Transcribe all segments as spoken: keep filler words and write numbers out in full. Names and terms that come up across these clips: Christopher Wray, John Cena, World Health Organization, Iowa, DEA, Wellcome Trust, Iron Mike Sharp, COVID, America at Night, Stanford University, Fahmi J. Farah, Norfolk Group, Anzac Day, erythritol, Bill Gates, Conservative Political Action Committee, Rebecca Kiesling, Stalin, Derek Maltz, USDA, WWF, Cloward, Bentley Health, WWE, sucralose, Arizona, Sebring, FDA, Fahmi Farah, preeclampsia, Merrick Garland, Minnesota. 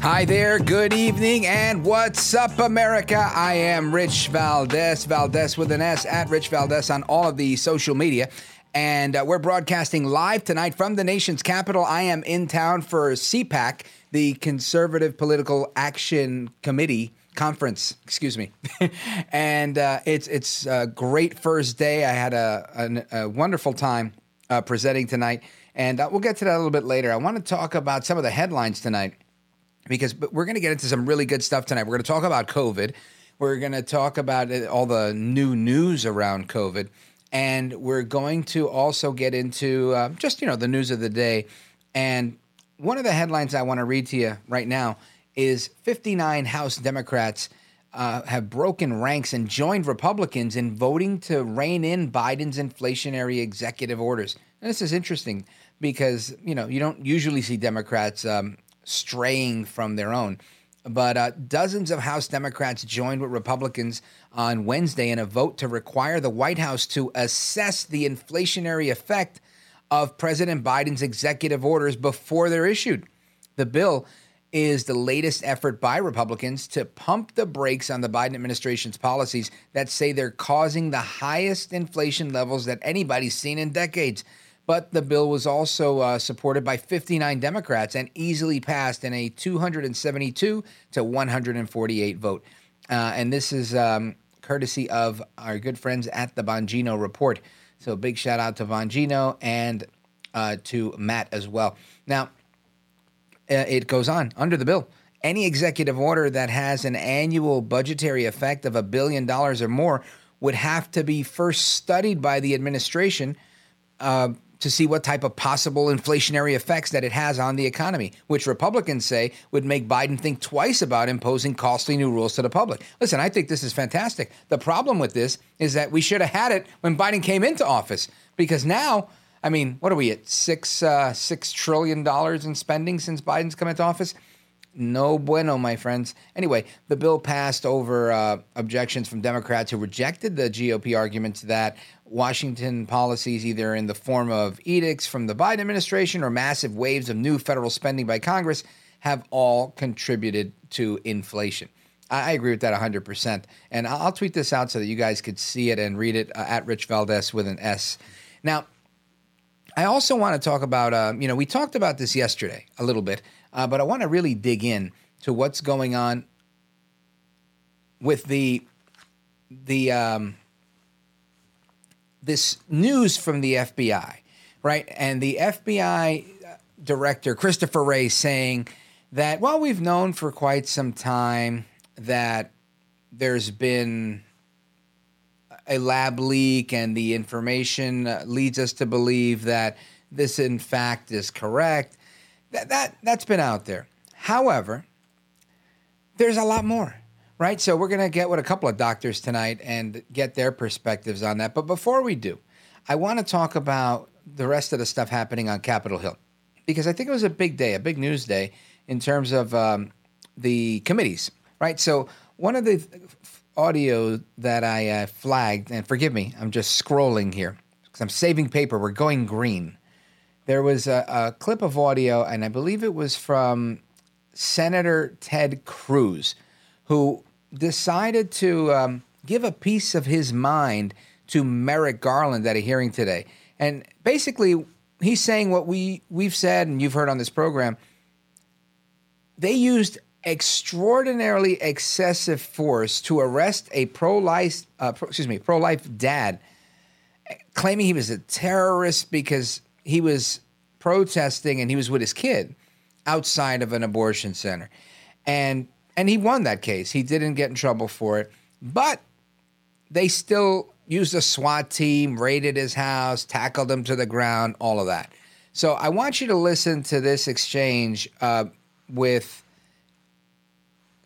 Hi there, good evening, and what's up, America? I am Rich Valdez, Valdez with an S, at Rich Valdez on all of the social media. And uh, we're broadcasting live tonight from the nation's capital. I am in town for CPAC, the Conservative Political Action Committee Conference, excuse me. and uh, it's it's a great first day. I had a, a, a wonderful time uh, presenting tonight, and uh, we'll get to that a little bit later. I want to talk about some of the headlines tonight, because we're going to get into some really good stuff tonight. We're going to talk about COVID. We're going to talk about all the new news around COVID. And we're going to also get into uh, just, you know, the news of the day. And one of the headlines I want to read to you right now is fifty-nine House Democrats uh, have broken ranks and joined Republicans in voting to rein in Biden's inflationary executive orders. And this is interesting because, you know, you don't usually see Democrats um, – straying from their own. But uh, dozens of House Democrats joined with Republicans on Wednesday in a vote to require the White House to assess the inflationary effect of President Biden's executive orders before they're issued. The bill is the latest effort by Republicans to pump the brakes on the Biden administration's policies that say they're causing the highest inflation levels that anybody's seen in decades. But the bill was also uh, supported by fifty-nine Democrats and easily passed in a two seventy-two to one forty-eight vote. Uh, and this is um, courtesy of our good friends at the Bongino Report. So big shout out to Bongino and uh, to Matt as well. Now, uh, it goes on under the bill. Any executive order that has an annual budgetary effect of a billion dollars or more would have to be first studied by the administration uh to see what type of possible inflationary effects that it has on the economy, which Republicans say would make Biden think twice about imposing costly new rules to the public. Listen, I think this is fantastic. The problem with this is that we should have had it when Biden came into office, because now, I mean, what are we at? Six, uh, six trillion dollars in spending since Biden's come into office? No bueno, my friends. Anyway, the bill passed over uh, objections from Democrats who rejected the G O P arguments that Washington policies, either in the form of edicts from the Biden administration or massive waves of new federal spending by Congress, have all contributed to inflation. I agree with that one hundred percent. And I'll tweet this out so that you guys could see it and read it uh, at Rich Valdez with an S. Now, I also want to talk about, uh, you know, we talked about this yesterday a little bit, uh, but I want to really dig in to what's going on with the, the, um, this news from the F B I, right? And the F B I director, Christopher Wray, saying that, well, we've known for quite some time that there's been a lab leak and the information uh, leads us to believe that this, in fact, is correct. That, that, that's been out there. However, there's a lot more. Right, so we're going to get with a couple of doctors tonight and get their perspectives on that. But before we do, I want to talk about the rest of the stuff happening on Capitol Hill, because I think it was a big day, a big news day in terms of um, the committees, right? So one of the audio that I uh, flagged, and forgive me, I'm just scrolling here because I'm saving paper. We're going green. There was a, a clip of audio, and I believe it was from Senator Ted Cruz, who decided to um, give a piece of his mind to Merrick Garland at a hearing today. And basically, he's saying what we, we've said and you've heard on this program. They used extraordinarily excessive force to arrest a pro-life, uh, pro, excuse me, pro-life dad, claiming he was a terrorist because he was protesting and he was with his kid outside of an abortion center. And and he won that case. He didn't get in trouble for it. But they still used a SWAT team, raided his house, tackled him to the ground, all of that. So I want you to listen to this exchange uh, with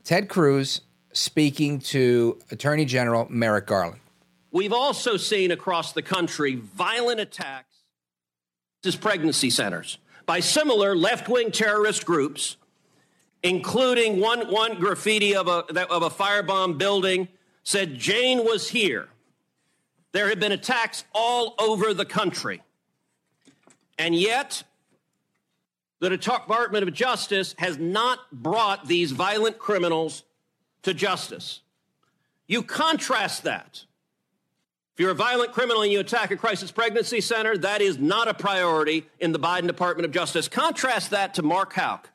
Ted Cruz speaking to Attorney General Merrick Garland. We've also seen across the country violent attacks at pregnancy centers by similar left-wing terrorist groups, including one one graffiti of a of a firebomb building said Jane was here. There have been attacks all over the country. And yet, the Department of Justice has not brought these violent criminals to justice. You contrast that. If you're a violent criminal and you attack a crisis pregnancy center, that is not a priority in the Biden Department of Justice. Contrast that to Mark Houck,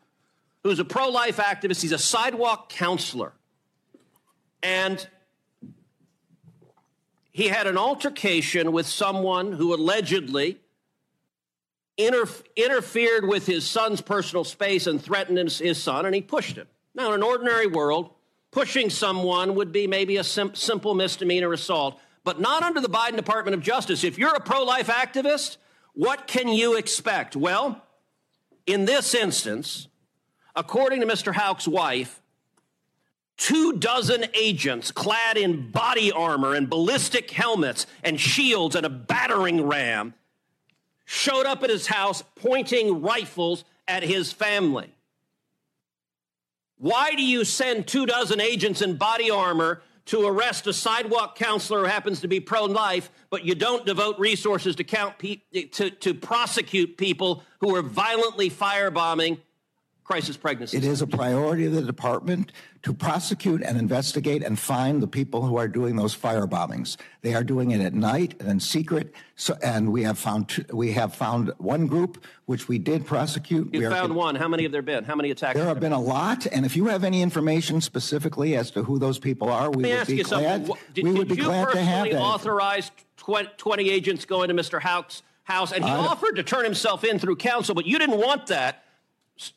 who's a pro-life activist. He's a sidewalk counselor. And he had an altercation with someone who allegedly interf- interfered with his son's personal space and threatened his, his son, and he pushed him. Now, in an ordinary world, pushing someone would be maybe a sim- simple misdemeanor assault, but not under the Biden Department of Justice. If you're a pro-life activist, what can you expect? Well, in this instance, according to Mister Houck's wife, two dozen agents clad in body armor and ballistic helmets and shields and a battering ram showed up at his house pointing rifles at his family. Why do you send two dozen agents in body armor to arrest a sidewalk counselor who happens to be pro-life, but you don't devote resources to, count pe- to, to prosecute people who are violently firebombing crisis pregnancy? It is a priority of the department to prosecute and investigate and find the people who are doing those fire bombings. They are doing it at night and in secret. So, and we have found two, we have found one group which we did prosecute. You we found are, one. How many have there been? How many attacks? There have been, been a lot. And if you have any information specifically as to who those people are, we would be glad. Did, we would be glad to have that. Did you personally authorize twenty agents going to Mister Houck's house? And he uh, offered to turn himself in through counsel, but you didn't want that.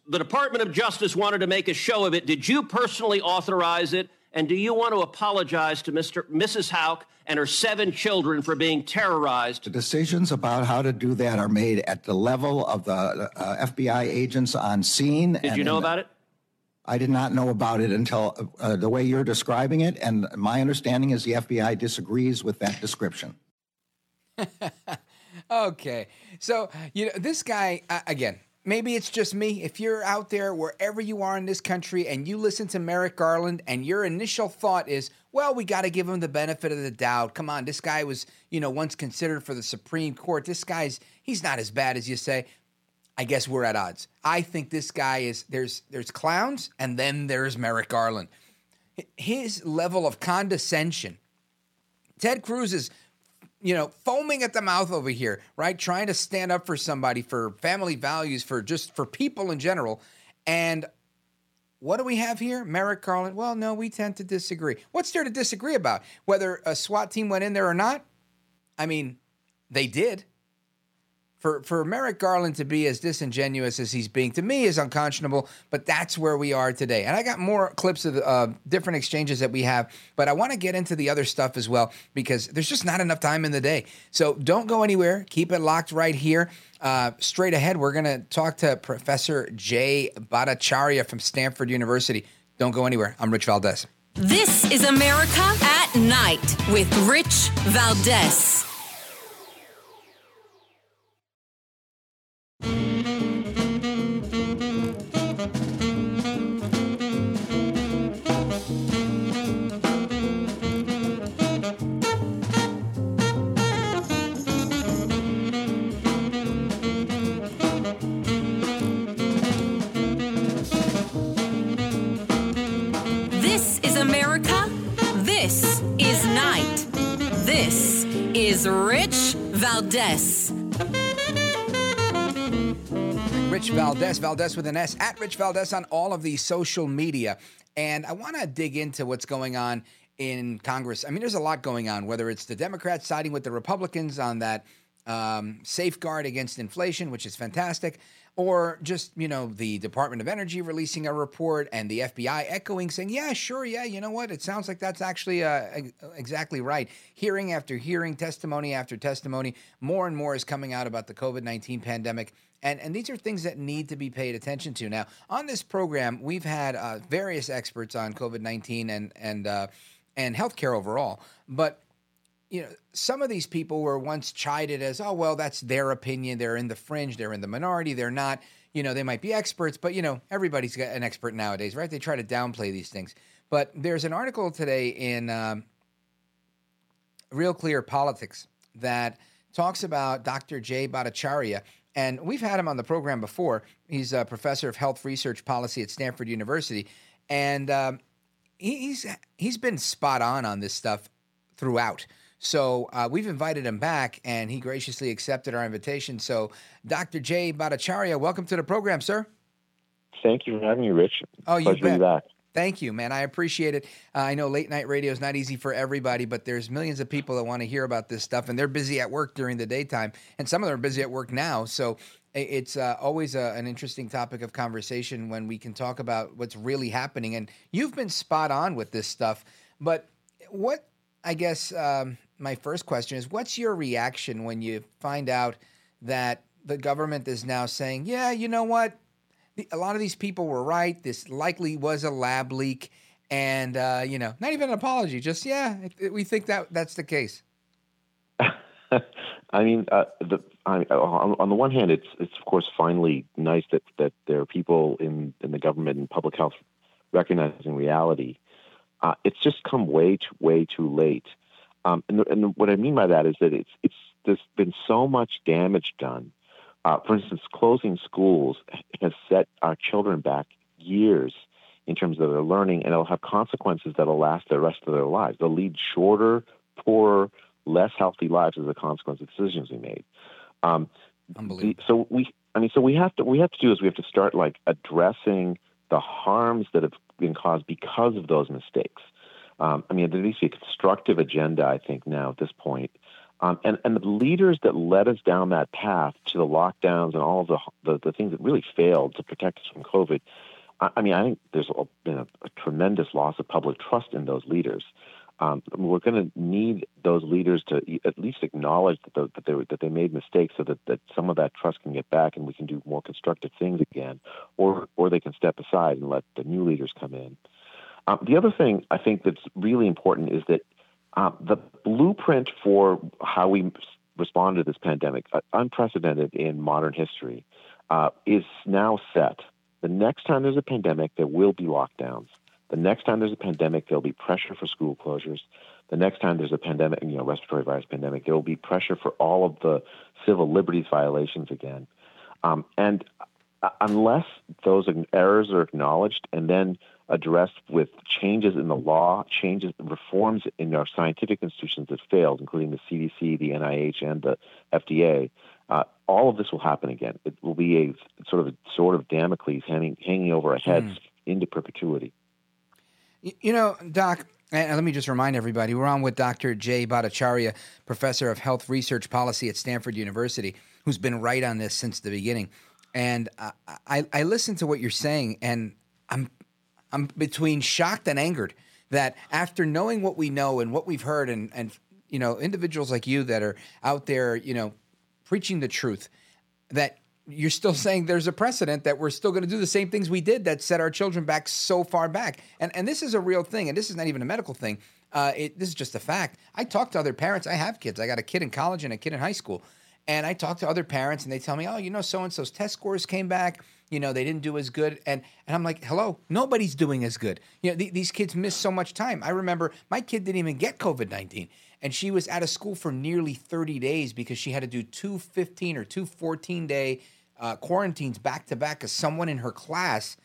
The Department of Justice wanted to make a show of it. Did you personally authorize it? And do you want to apologize to Mister Missus Houck and her seven children for being terrorized? The decisions about how to do that are made at the level of the uh, F B I agents on scene. Did and you know about the, it? I did not know about it until uh, the way you're describing it. And my understanding is the F B I disagrees with that description. Okay. So, you know, this guy, uh, again, maybe it's just me. If you're out there, wherever you are in this country, and you listen to Merrick Garland, and your initial thought is, well, we got to give him the benefit of the doubt. Come on, this guy was, you know, once considered for the Supreme Court. This guy's, he's not as bad as you say. I guess we're at odds. I think this guy is, there's there's clowns, and then there's Merrick Garland. His level of condescension. Ted Cruz is, you know, foaming at the mouth over here, right? Trying to stand up for somebody, for family values, for just for people in general. And what do we have here? Merrick Garland? Well, no, we tend to disagree. What's there to disagree about? Whether a SWAT team went in there or not? I mean, they did. For, for Merrick Garland to be as disingenuous as he's being, to me, is unconscionable, but that's where we are today. And I got more clips of uh, different exchanges that we have, but I want to get into the other stuff as well because there's just not enough time in the day. So don't go anywhere. Keep it locked right here. Uh, straight ahead, we're going to talk to Professor Jay Bhattacharya from Stanford University. Don't go anywhere. I'm Rich Valdez. This is America at Night with Rich Valdez. is Rich Valdez. Rich Valdez, Valdez with an S, at Rich Valdez on all of the social media. And I want to dig into what's going on in Congress. I mean, there's a lot going on, whether it's the Democrats siding with the Republicans on that um, safeguard against inflation, which is fantastic, or just, you know, the Department of Energy releasing a report and the F B I echoing, saying, yeah, sure, yeah, you know what? It sounds like that's actually uh, exactly right. Hearing after hearing, testimony after testimony, more and more is coming out about the covid nineteen pandemic. And and these are things that need to be paid attention to. Now, on this program, we've had uh, various experts on covid nineteen and and uh, and healthcare overall, but you know, some of these people were once chided as, oh, well, that's their opinion. They're in the fringe. They're in the minority. They're not, you know, they might be experts, but, you know, everybody's got an expert nowadays, right? They try to downplay these things. But there's an article today in um, Real Clear Politics that talks about Doctor Jay Bhattacharya. And we've had him on the program before. He's a professor of health research policy at Stanford University. And um, he's he's been spot on on this stuff throughout. So uh, we've invited him back, and he graciously accepted our invitation. So Doctor Jay Bhattacharya, welcome to the program, sir. Thank you for having me, Rich. Oh, you bet. Pleasure to be back. Thank you, man. I appreciate it. Uh, I know late-night radio is not easy for everybody, but there's millions of people that want to hear about this stuff, and they're busy at work during the daytime, and some of them are busy at work now. So it's uh, always a, an interesting topic of conversation when we can talk about what's really happening. And you've been spot on with this stuff, but what, I guess... Um, my first question is, what's your reaction when you find out that the government is now saying, yeah, you know what, the, a lot of these people were right. This likely was a lab leak. And, uh, you know, not even an apology, just, yeah, it, it, we think that that's the case. I mean, uh, the, I, on, on the one hand, it's, it's of course, finally nice that, that there are people in, in the government and public health recognizing reality. Uh, it's just come way too, way too late. Um, and, the, and the, what I mean by that is that it's it's there's been so much damage done. Uh, for instance, closing schools has set our children back years in terms of their learning, and it'll have consequences that'll last the rest of their lives. They'll lead shorter, poorer, less healthy lives as a consequence of decisions we made. Um, Unbelievable. The, so we, I mean, so we have to we have to do is we have to start like addressing the harms that have been caused because of those mistakes. Um, I mean, there needs to be a constructive agenda, I think, now at this point. Um, and, and the leaders that led us down that path to the lockdowns and all the, the the things that really failed to protect us from COVID, I, I mean, I think there's a, been a, a tremendous loss of public trust in those leaders. Um, we're going to need those leaders to at least acknowledge that, the, that, they were, that they made mistakes so that, that some of that trust can get back and we can do more constructive things again, or or they can step aside and let the new leaders come in. Um, the other thing I think that's really important is that uh, the blueprint for how we respond to this pandemic, uh, unprecedented in modern history, uh, is now set. The next time there's a pandemic, there will be lockdowns. The next time there's a pandemic, there'll be pressure for school closures. The next time there's a pandemic, you know, respiratory virus pandemic, there will be pressure for all of the civil liberties violations again. Um, and uh, unless those errors are acknowledged and then addressed with changes in the law, changes, reforms in our scientific institutions that failed, including the C D C, the N I H, and the F D A. Uh, all of this will happen again. It will be a sort of sort of Damocles hanging, hanging over our heads mm. into perpetuity. You know, Doc, and let me just remind everybody, we're on with Doctor Jay Bhattacharya, professor of health research policy at Stanford University, who's been right on this since the beginning. And I, I, I listen to what you're saying, and I'm I'm between shocked and angered that after knowing what we know and what we've heard and, and, you know, individuals like you that are out there, you know, preaching the truth, that you're still saying there's a precedent that we're still going to do the same things we did that set our children back so far back. And and this is a real thing. And this is not even a medical thing. Uh, it, this is just a fact. I talk to other parents. I have kids. I got a kid in college and a kid in high school. And I talk to other parents and they tell me, oh, you know, so-and-so's test scores came back. You know, they didn't do as good. And, and I'm like, hello, nobody's doing as good. You know, th- these kids miss so much time. I remember my kid didn't even get covid nineteen. And she was out of school for nearly thirty days because she had to do two fifteen or two fourteen-day uh, quarantines back-to-back because someone in her class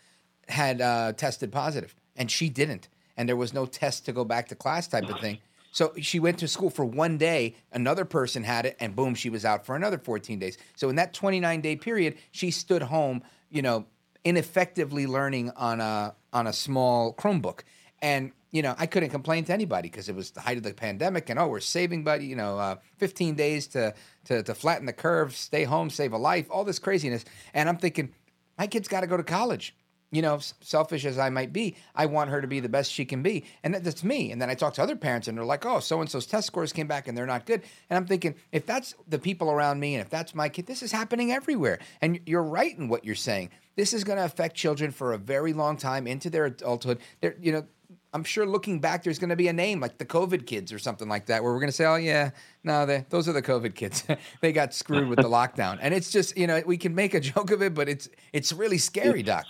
had uh, tested positive. And she didn't. And there was no test to go back to class type of thing. So she went to school for one day, another person had it, and boom, she was out for another fourteen days. So in that twenty-nine day period, she stood home, you know, ineffectively learning on a on a small Chromebook. And, you know, I couldn't complain to anybody because it was the height of the pandemic and, oh, we're saving, buddy, you know, uh, fifteen days to, to to flatten the curve, stay home, save a life, all this craziness. And I'm thinking, my kid's got to go to college. You know, selfish as I might be, I want her to be the best she can be. And that, that's me. And then I talk to other parents and they're like, oh, so-and-so's test scores came back and they're not good. And I'm thinking, if that's the people around me and if that's my kid, this is happening everywhere. And you're right in what you're saying. This is going to affect children for a very long time into their adulthood. They're, you know, I'm sure looking back, there's going to be a name like the COVID kids or something like that, where we're going to say, oh, yeah, no, they, those are the COVID kids. They got screwed with the lockdown. And it's just, you know, we can make a joke of it, but it's it's really scary, it's, Doc.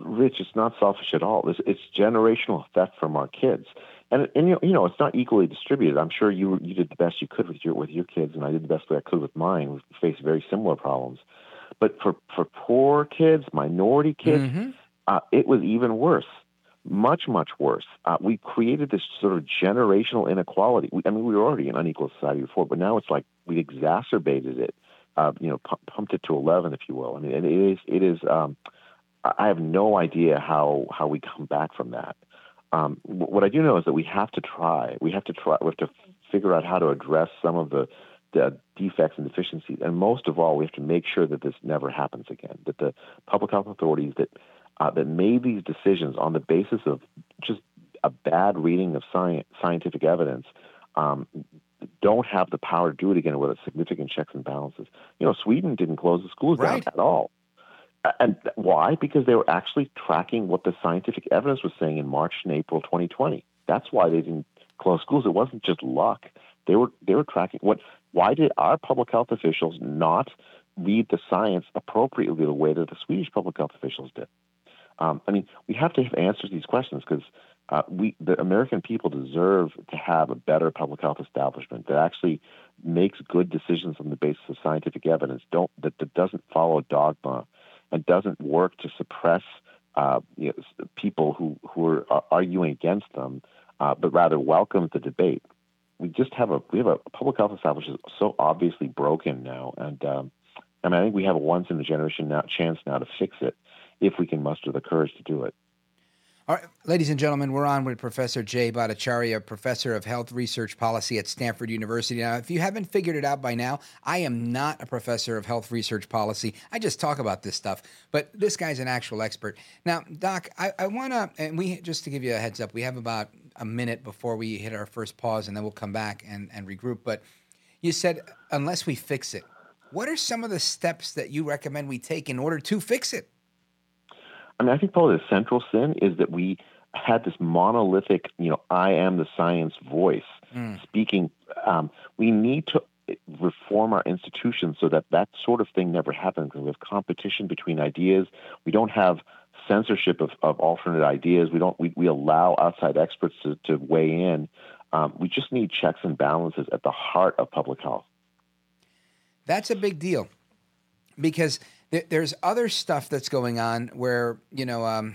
Rich, it's not selfish at all. It's, it's generational theft from our kids. And, and you know, it's not equally distributed. I'm sure you you did the best you could with your with your kids, and I did the best that I could with mine. We faced very similar problems. But for, for poor kids, minority kids, mm-hmm. uh, it was even worse. Much, much worse. Uh, we created this sort of generational inequality. We, I mean, we were already an unequal society before, but now it's like we exacerbated it, uh, you know, p- pumped it to eleven, if you will. I mean, it is, it is. Um, I have no idea how, how we come back from that. Um, what I do know is that we have to try. We have to try. We have to figure out how to address some of the, the defects and deficiencies. And most of all, we have to make sure that this never happens again, that the public health authorities that Uh, that made these decisions on the basis of just a bad reading of science, scientific evidence, um, don't have the power to do it again without significant checks and balances. You know, Sweden didn't close the schools right. down at all. And why? Because they were actually tracking what the scientific evidence was saying in March and April twenty twenty. That's why they didn't close schools. It wasn't just luck. They were they were tracking what. Why did our public health officials not read the science appropriately the way that the Swedish public health officials did? Um, I mean, we have to have answers to these questions because uh, we, the American people, deserve to have a better public health establishment that actually makes good decisions on the basis of scientific evidence, don't that, that doesn't follow dogma and doesn't work to suppress uh, you know, people who, who are, are arguing against them, uh, but rather welcomes the debate. We just have a we have a public health establishment so obviously broken now, and um, I mean, I think we have a once in a generation now chance now to fix it, if we can muster the courage to do it. All right, ladies and gentlemen, we're on with Professor Jay Bhattacharya, Professor of Health Research Policy at Stanford University. Now, if you haven't figured it out by now, I am not a professor of health research policy. I just talk about this stuff, but this guy's an actual expert. Now, Doc, I, I want to, and we just to give you a heads up, we have about a minute before we hit our first pause, and then we'll come back and, and regroup. But you said, unless we fix it, what are some of the steps that you recommend we take in order to fix it? I mean, I think probably the central sin is that we had this monolithic, you know, I am the science voice mm. speaking. Um, we need to reform our institutions so that that sort of thing never happens. We have competition between ideas. We don't have censorship of, of alternate ideas. We don't. We, we allow outside experts to, to weigh in. Um, we just need checks and balances at the heart of public health. That's a big deal because there's other stuff that's going on where, you know, um,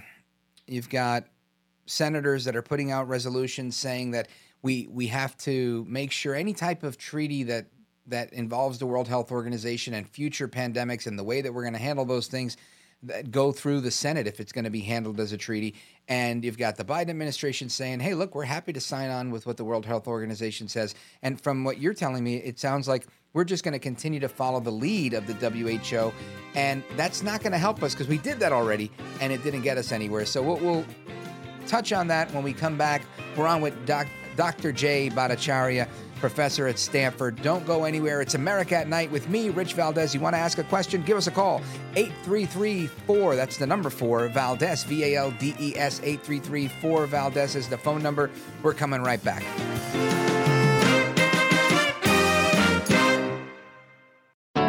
you've got senators that are putting out resolutions saying that we we have to make sure any type of treaty that that involves the World Health Organization and future pandemics and the way that we're going to handle those things that go through the Senate if it's going to be handled as a treaty. And you've got the Biden administration saying, hey, look, we're happy to sign on with what the World Health Organization says. And from what you're telling me, it sounds like we're just going to continue to follow the lead of the W H O. And that's not going to help us because we did that already and it didn't get us anywhere. So we'll, we'll touch on that when we come back. We're on with Doc, Doctor Jay Bhattacharya, professor at Stanford. Don't go anywhere. It's America at Night with me, Rich Valdez. You want to ask a question? Give us a call. eight three three four, that's the number four, Valdez, V A L D E S, eight three three four, Valdez is the phone number. We're coming right back.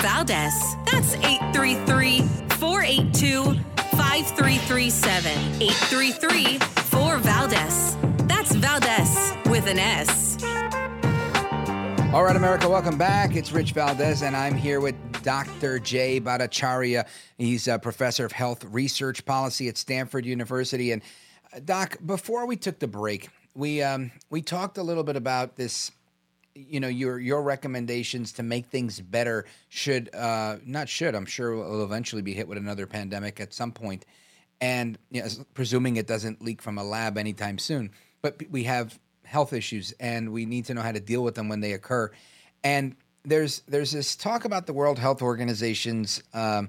Valdez. That's eight three three, four eight two, five three three seven. eight three three, four Valdez. That's Valdez with an S. All right, America, welcome back. It's Rich Valdez, and I'm here with Doctor Jay Bhattacharya. He's a professor of health research policy at Stanford University. And, uh, Doc, before we took the break, we um, we talked a little bit about this. You know, your your recommendations to make things better should uh, not should, I'm sure will eventually be hit with another pandemic at some point. And you know, presuming it doesn't leak from a lab anytime soon, but we have health issues and we need to know how to deal with them when they occur. And there's there's this talk about the World Health Organization's, um,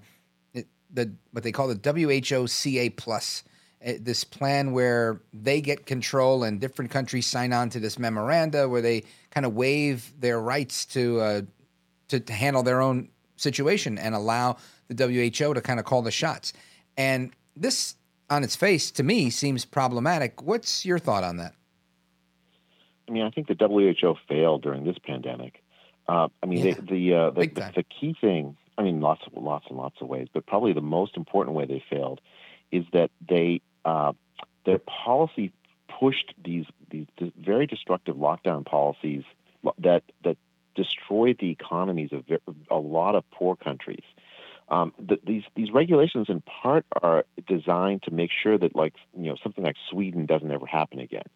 the what they call the W H O C A plus, this plan where they get control and different countries sign on to this memoranda where they kind of waive their rights to, uh, to to handle their own situation and allow the W H O to kind of call the shots. And this, on its face, to me, seems problematic. What's your thought on that? I mean, I think the W H O failed during this pandemic. Uh, I mean, yeah. the the, uh, the, the the key thing, I mean, lots lots and lots of ways, but probably the most important way they failed is that they Uh, their policy pushed these these very destructive lockdown policies that that destroyed the economies of a lot of poor countries. Um, the, these these regulations, in part, are designed to make sure that, like, you know, something like Sweden doesn't ever happen again.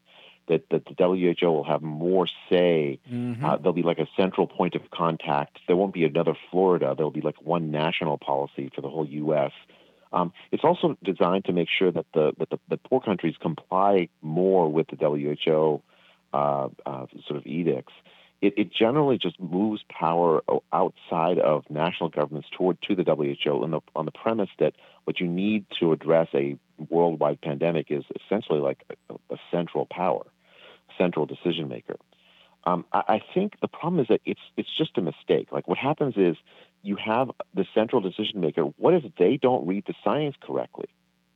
That that the W H O will have more say. Mm-hmm. Uh, there'll be like a central point of contact. There won't be another Florida. There'll be like one national policy for the whole U S. Um, it's also designed to make sure that the that the, the poor countries comply more with the W H O uh, uh, sort of edicts. It, it generally just moves power outside of national governments toward to the W H O on the, on the premise that what you need to address a worldwide pandemic is essentially like a, a central power, central decision maker. Um, I, I think the problem is that it's it's just a mistake. Like, what happens is you have the central decision maker. What if they don't read the science correctly,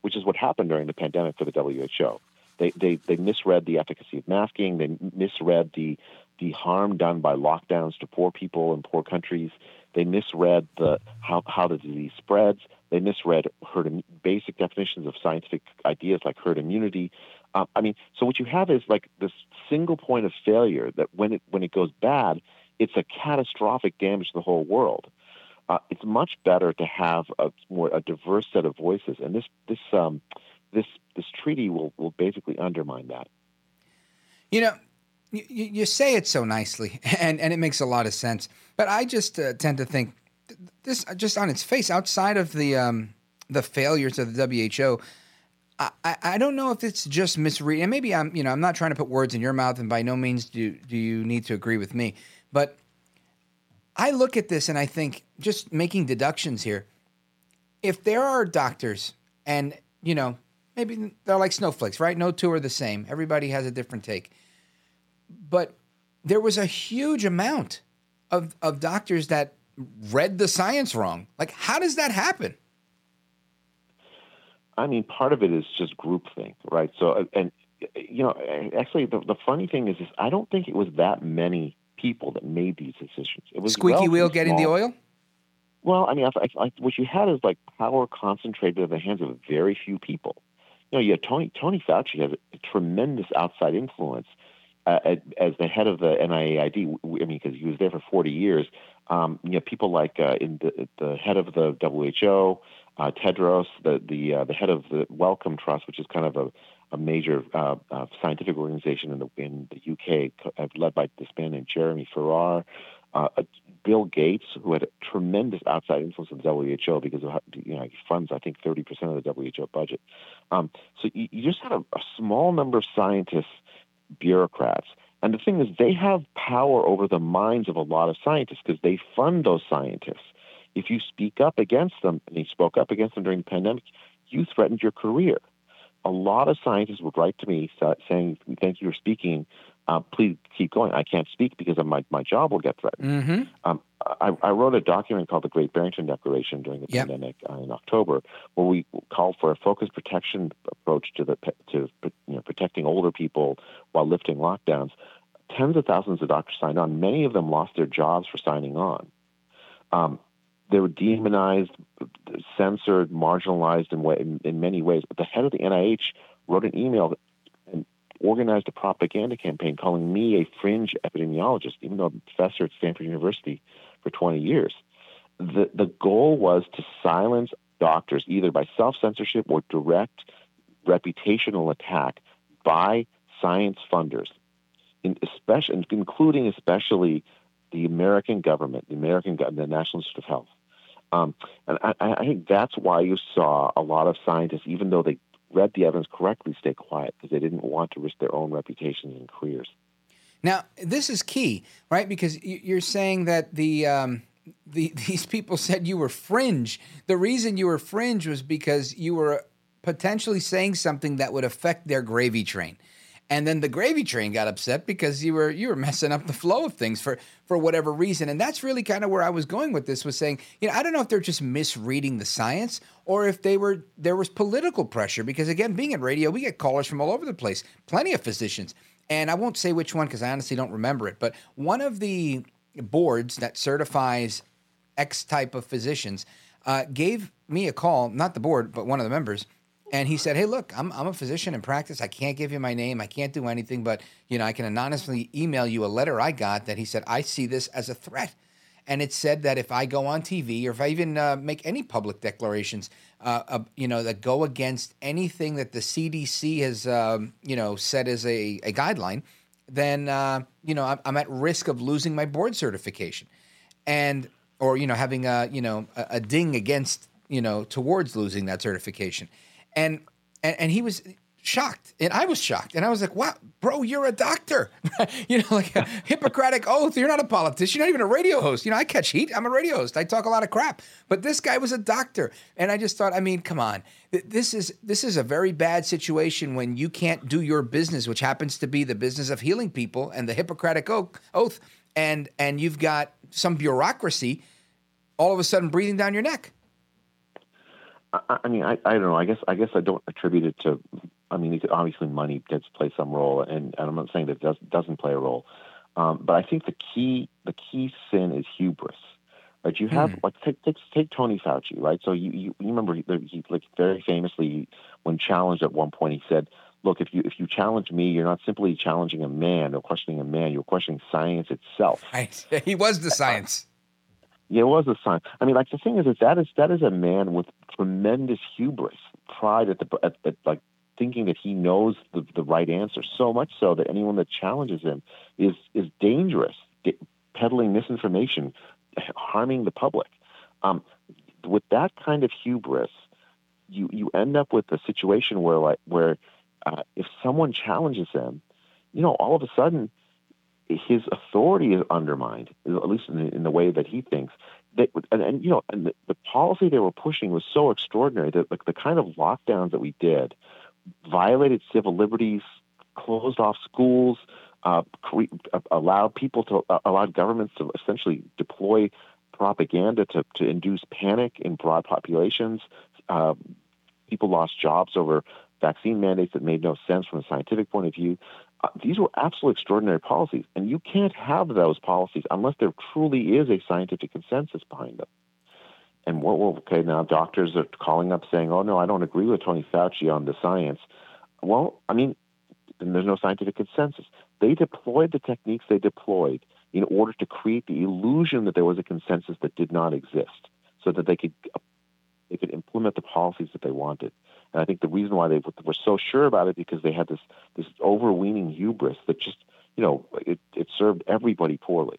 which is what happened during the pandemic for the W H O? They they, they misread the efficacy of masking. They misread the the harm done by lockdowns to poor people in poor countries. They misread the how, how the disease spreads. They misread herd, basic definitions of scientific ideas like herd immunity. Um, I mean, so what you have is like this single point of failure that when it when it goes bad, it's a catastrophic damage to the whole world. Uh, it's much better to have a more a diverse set of voices, and this this um, this this treaty will will basically undermine that. You know, you, you say it so nicely, and, and it makes a lot of sense. But I just uh, tend to think this just on its face, outside of the um, the failures of the W H O. I, I don't know if it's just misreading. And maybe I'm, you know, I'm not trying to put words in your mouth, and by no means do do you need to agree with me. But I look at this and I think, just making deductions here, if there are doctors and, you know, maybe they're like snowflakes, right? No two are the same. Everybody has a different take. But there was a huge amount of of doctors that read the science wrong. Like, how does that happen? I mean, part of it is just groupthink, right? So, and, you know, actually, the, the funny thing is, is, I don't think it was that many people that made these decisions. It was squeaky wheel getting the oil? Well, I mean, I, I, I, what you had is like power concentrated in the hands of very few people. You know, you had Tony Tony Fauci has a tremendous outside influence uh, at, as the head of the N I H. I mean, because he was there for forty years. Um, you know, people like uh, in the, the head of the W H O. Uh, Tedros, the the, uh, the head of the Wellcome Trust, which is kind of a, a major uh, uh, scientific organization in the in the U K, uh, led by this man named Jeremy Farrar, uh, Bill Gates, who had a tremendous outside influence on the W H O because of, you know, he funds, I think, thirty percent of the W H O budget. Um, so you, you just had a, a small number of scientists, bureaucrats. And the thing is, they have power over the minds of a lot of scientists because they fund those scientists. If you speak up against them, and you spoke up against them during the pandemic, you threatened your career. A lot of scientists would write to me saying, thank you for speaking. Uh, please keep going. I can't speak because of my, my job will get threatened. Mm-hmm. Um, I, I wrote a document called the Great Barrington Declaration during the yep. pandemic uh, in October, where we called for a focused protection approach to the to you know, protecting older people while lifting lockdowns. Tens of thousands of doctors signed on. Many of them lost their jobs for signing on. Um, they were demonized, censored, marginalized in, way, in, in many ways. But the head of the N I H wrote an email that organized a propaganda campaign calling me a fringe epidemiologist, even though I'm a professor at Stanford University for twenty years. The the goal was to silence doctors, either by self-censorship or direct reputational attack by science funders, in especially, including especially the American government, the American the National Institute of Health. Um, and I, I think that's why you saw a lot of scientists, even though they read the evidence correctly, stay quiet because they didn't want to risk their own reputations and careers. Now, this is key, right? Because you're saying that the, um, the these people said you were fringe. The reason you were fringe was because you were potentially saying something that would affect their gravy train. And then the gravy train got upset because you were you were messing up the flow of things for, for whatever reason. And that's really kind of where I was going with this, was saying, you know, I don't know if they're just misreading the science or if they were there was political pressure. Because, again, being in radio, we get callers from all over the place, plenty of physicians. And I won't say which one because I honestly don't remember it. But one of the boards that certifies X type of physicians uh, gave me a call, not the board, but one of the members. And he said, hey, look, I'm I'm a physician in practice. I can't give you my name. I can't do anything. But, you know, I can anonymously email you a letter I got that he said, I see this as a threat. And it said that if I go on T V or if I even uh, make any public declarations, uh, uh, you know, that go against anything that the C D C has, um, you know, set as a, a guideline, then, uh, you know, I'm, I'm at risk of losing my board certification and or, you know, having a, you know, a, a ding against, you know, towards losing that certification. And, and and he was shocked, and I was shocked, and I was like, "Wow, bro, you're a doctor, you know, like a Hippocratic oath. You're not a politician. You're not even a radio host. You know, I catch heat. I'm a radio host. I talk a lot of crap. But this guy was a doctor, and I just thought, I mean, come on, this is this is a very bad situation when you can't do your business, which happens to be the business of healing people and the Hippocratic oath, and and you've got some bureaucracy all of a sudden breathing down your neck." I mean, I, I don't know. I guess I guess I don't attribute it to. I mean, obviously, money does play some role, and, and I'm not saying that it does, doesn't play a role. Um, but I think the key the key sin is hubris. Right? You have mm-hmm. like take, take take Tony Fauci, right? So you you, you remember he, he like very famously, when challenged at one point, he said, "Look, if you if you challenge me, you're not simply challenging a man or questioning a man. You're questioning science itself." Right. He was the science. Yeah, it was a sign. I mean, like the thing is that that is that is a man with tremendous hubris, pride at the at, at like thinking that he knows the, the right answer. So much so that anyone that challenges him is is dangerous, d- peddling misinformation, harming the public. Um, with that kind of hubris, you you end up with a situation where like where uh, if someone challenges him, you know, all of a sudden, his authority is undermined, at least in the, in the way that he thinks. That, and, and, you know, and the, the policy they were pushing was so extraordinary that like the kind of lockdowns that we did violated civil liberties, closed off schools, uh, cre- allowed people to uh, allowed governments to essentially deploy propaganda to, to induce panic in broad populations. Uh, people lost jobs over vaccine mandates that made no sense from a scientific point of view. Uh, these were absolutely extraordinary policies, and you can't have those policies unless there truly is a scientific consensus behind them. And what? Well, okay, now doctors are calling up saying, "Oh no, I don't agree with Tony Fauci on the science." Well, I mean, and there's no scientific consensus. They deployed the techniques they deployed in order to create the illusion that there was a consensus that did not exist, so that they could they could implement the policies that they wanted. And I think the reason why they were so sure about it because they had this this overweening hubris that just, you know, it, it served everybody poorly.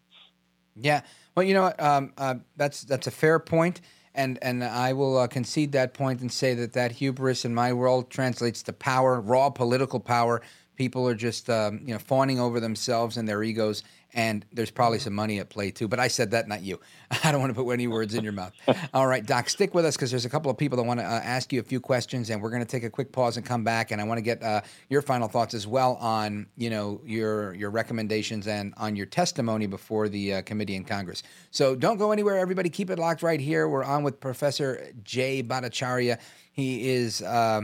Yeah. Well, you know, um, uh, that's that's a fair point, and and I will uh, concede that point and say that that hubris in my world translates to power, raw political power. People are just um, you know fawning over themselves and their egos, and there's probably some money at play too. But I said that, not you. I don't want to put any words in your mouth. All right, Doc, stick with us because there's a couple of people that want to uh, ask you a few questions, and we're going to take a quick pause and come back. And I want to get uh, your final thoughts as well on you know your your recommendations and on your testimony before the uh, committee in Congress. So don't go anywhere, everybody. Keep it locked right here. We're on with Professor Jay Bhattacharya. He is. Uh,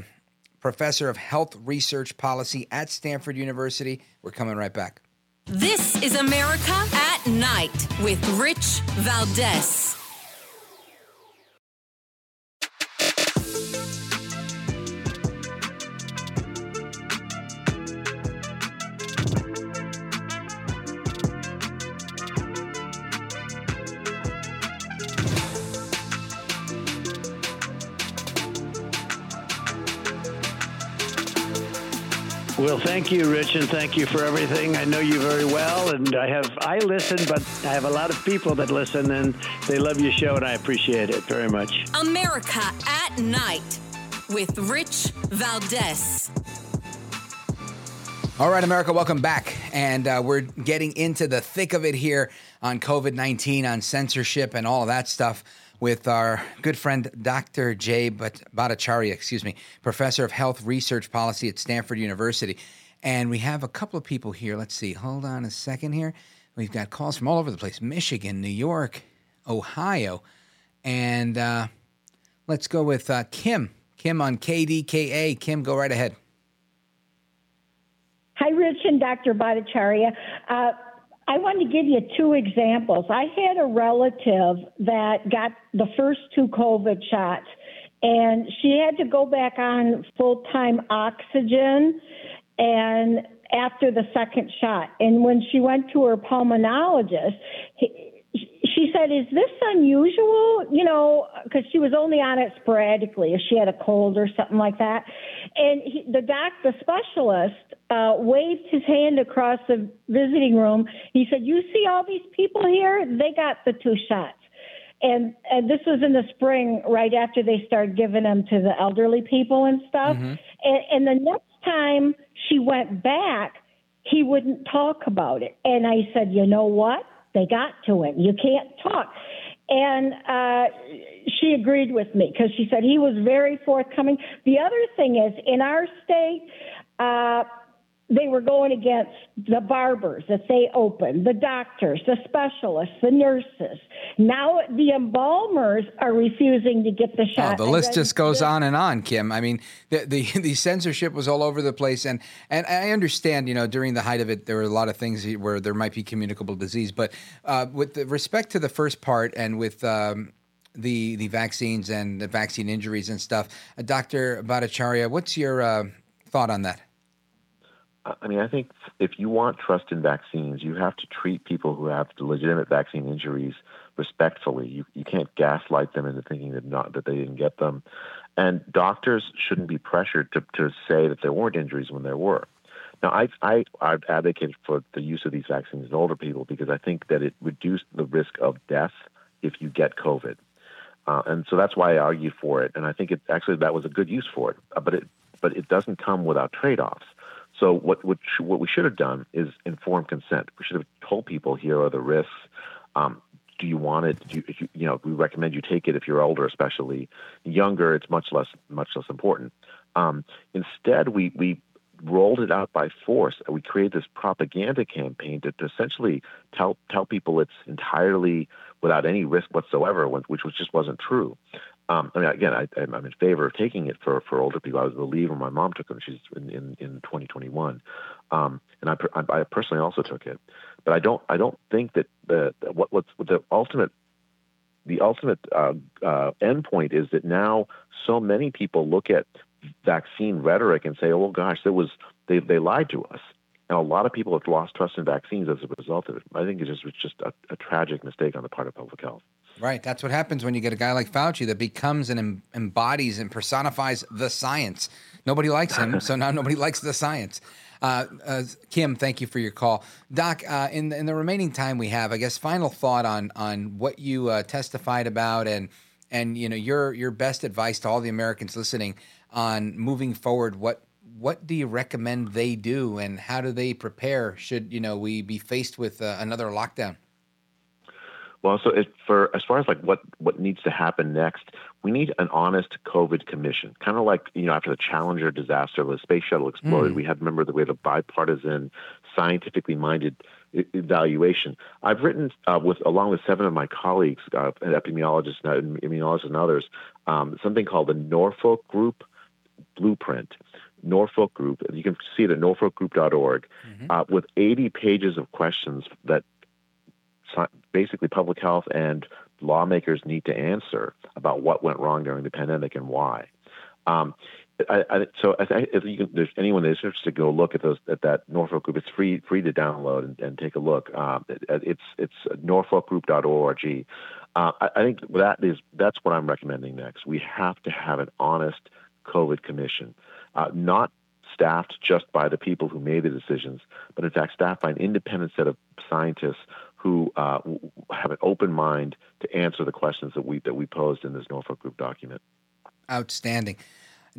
Professor of Health Research Policy at Stanford University. We're coming right back. This is America at Night with Rich Valdez. Well, thank you, Rich, and thank you for everything. I know you very well, and I have I listen, but I have a lot of people that listen, and they love your show, and I appreciate it very much. America at Night with Rich Valdez. All right, America, welcome back. And uh, we're getting into the thick of it here on covid nineteen, on censorship and all of that stuff, with our good friend, Doctor Jay Bhattacharya, excuse me, Professor of Health Research Policy at Stanford University. And we have a couple of people here. Let's see. Hold on a second here. We've got calls from all over the place. Michigan, New York, Ohio. And uh, let's go with uh, Kim. Kim on K D K A. Kim, go right ahead. Hi, Rich and Doctor Bhattacharya. Uh I wanted to give you two examples. I had a relative that got the first two COVID shots, and she had to go back on full-time oxygen and after the second shot. And when she went to her pulmonologist, he, she said, is this unusual? You know, because she was only on it sporadically, if she had a cold or something like that. And he, the doc, the specialist, Uh, waved his hand across the visiting room. He said, you see all these people here? They got the two shots. And, and this was in the spring, right after they started giving them to the elderly people and stuff. Mm-hmm. And, and the next time she went back, he wouldn't talk about it. And I said, you know what? They got to him. You can't talk. And uh, she agreed with me because she said he was very forthcoming. The other thing is, in our state, uh, they were going against the barbers that they opened, the doctors, the specialists, the nurses. Now the embalmers are refusing to get the shot. Oh, the list just goes on and on, Kim. I mean, the, the the censorship was all over the place. And and I understand, you know, during the height of it, there were a lot of things where there might be communicable disease. But uh, with the respect to the first part and with um, the, the vaccines and the vaccine injuries and stuff, uh, Doctor Bhattacharya, what's your uh, thought on that? I mean, I think if you want trust in vaccines, you have to treat people who have legitimate vaccine injuries respectfully. You you can't gaslight them into thinking that not that they didn't get them. And doctors shouldn't be pressured to, to say that there weren't injuries when there were. Now, I, I, I've advocated for the use of these vaccines in older people because I think that it reduced the risk of death if you get COVID. Uh, and so that's why I argued for it. And I think it actually that was a good use for it. But it, but it doesn't come without trade-offs. So what, what what we should have done is informed consent. We should have told people here are the risks. Um, do you want it? Do you, if you, you know, we recommend you take it if you're older, especially younger. It's much less much less important. Um, instead, we we rolled it out by force. We created this propaganda campaign to, to essentially tell tell people it's entirely without any risk whatsoever, which which just wasn't true. Um, I mean, again, I, I'm in favor of taking it for, for older people. I was a believer. My mom took them. She's in, in, in twenty twenty-one, um, and I, I personally also took it. But I don't I don't think that the what what's the ultimate the ultimate uh, uh, endpoint is that now so many people look at vaccine rhetoric and say, oh gosh, there was they they lied to us, and a lot of people have lost trust in vaccines as a result of it. I think it just was just a, a tragic mistake on the part of public health. Right. That's what happens when you get a guy like Fauci that becomes and em- embodies and personifies the science. Nobody likes him, so now nobody likes the science. Uh, uh, Kim, thank you for your call. Doc, uh, in, in the remaining time we have, I guess, final thought on on what you uh, testified about and and you know your your best advice to all the Americans listening on moving forward. What what do you recommend they do, and how do they prepare should you know we be faced with uh, another lockdown? Well, so it, for as far as like what, what needs to happen next, we need an honest COVID commission, kind of like, you know, after the Challenger disaster, the space shuttle exploded. Mm. We had, remember, that we had a bipartisan, scientifically minded evaluation. I've written uh, with along with seven of my colleagues, uh, epidemiologists and immunologists and others, um, something called the Norfolk Group Blueprint. Norfolk Group, you can see it at norfolk group dot org, mm-hmm. uh, with eighty pages of questions that basically public health and lawmakers need to answer about what went wrong during the pandemic and why. Um, I, I, so if, if, you can, if anyone is interested, go look at those at that Norfolk Group. It's free free to download and, and take a look. Um, it, it's it's norfolk group dot org. Uh, I, I think that is that's what I'm recommending next. We have to have an honest COVID commission, uh, not staffed just by the people who made the decisions, but in fact staffed by an independent set of scientists who uh, have an open mind to answer the questions that we that we posed in this Norfolk Group document. Outstanding.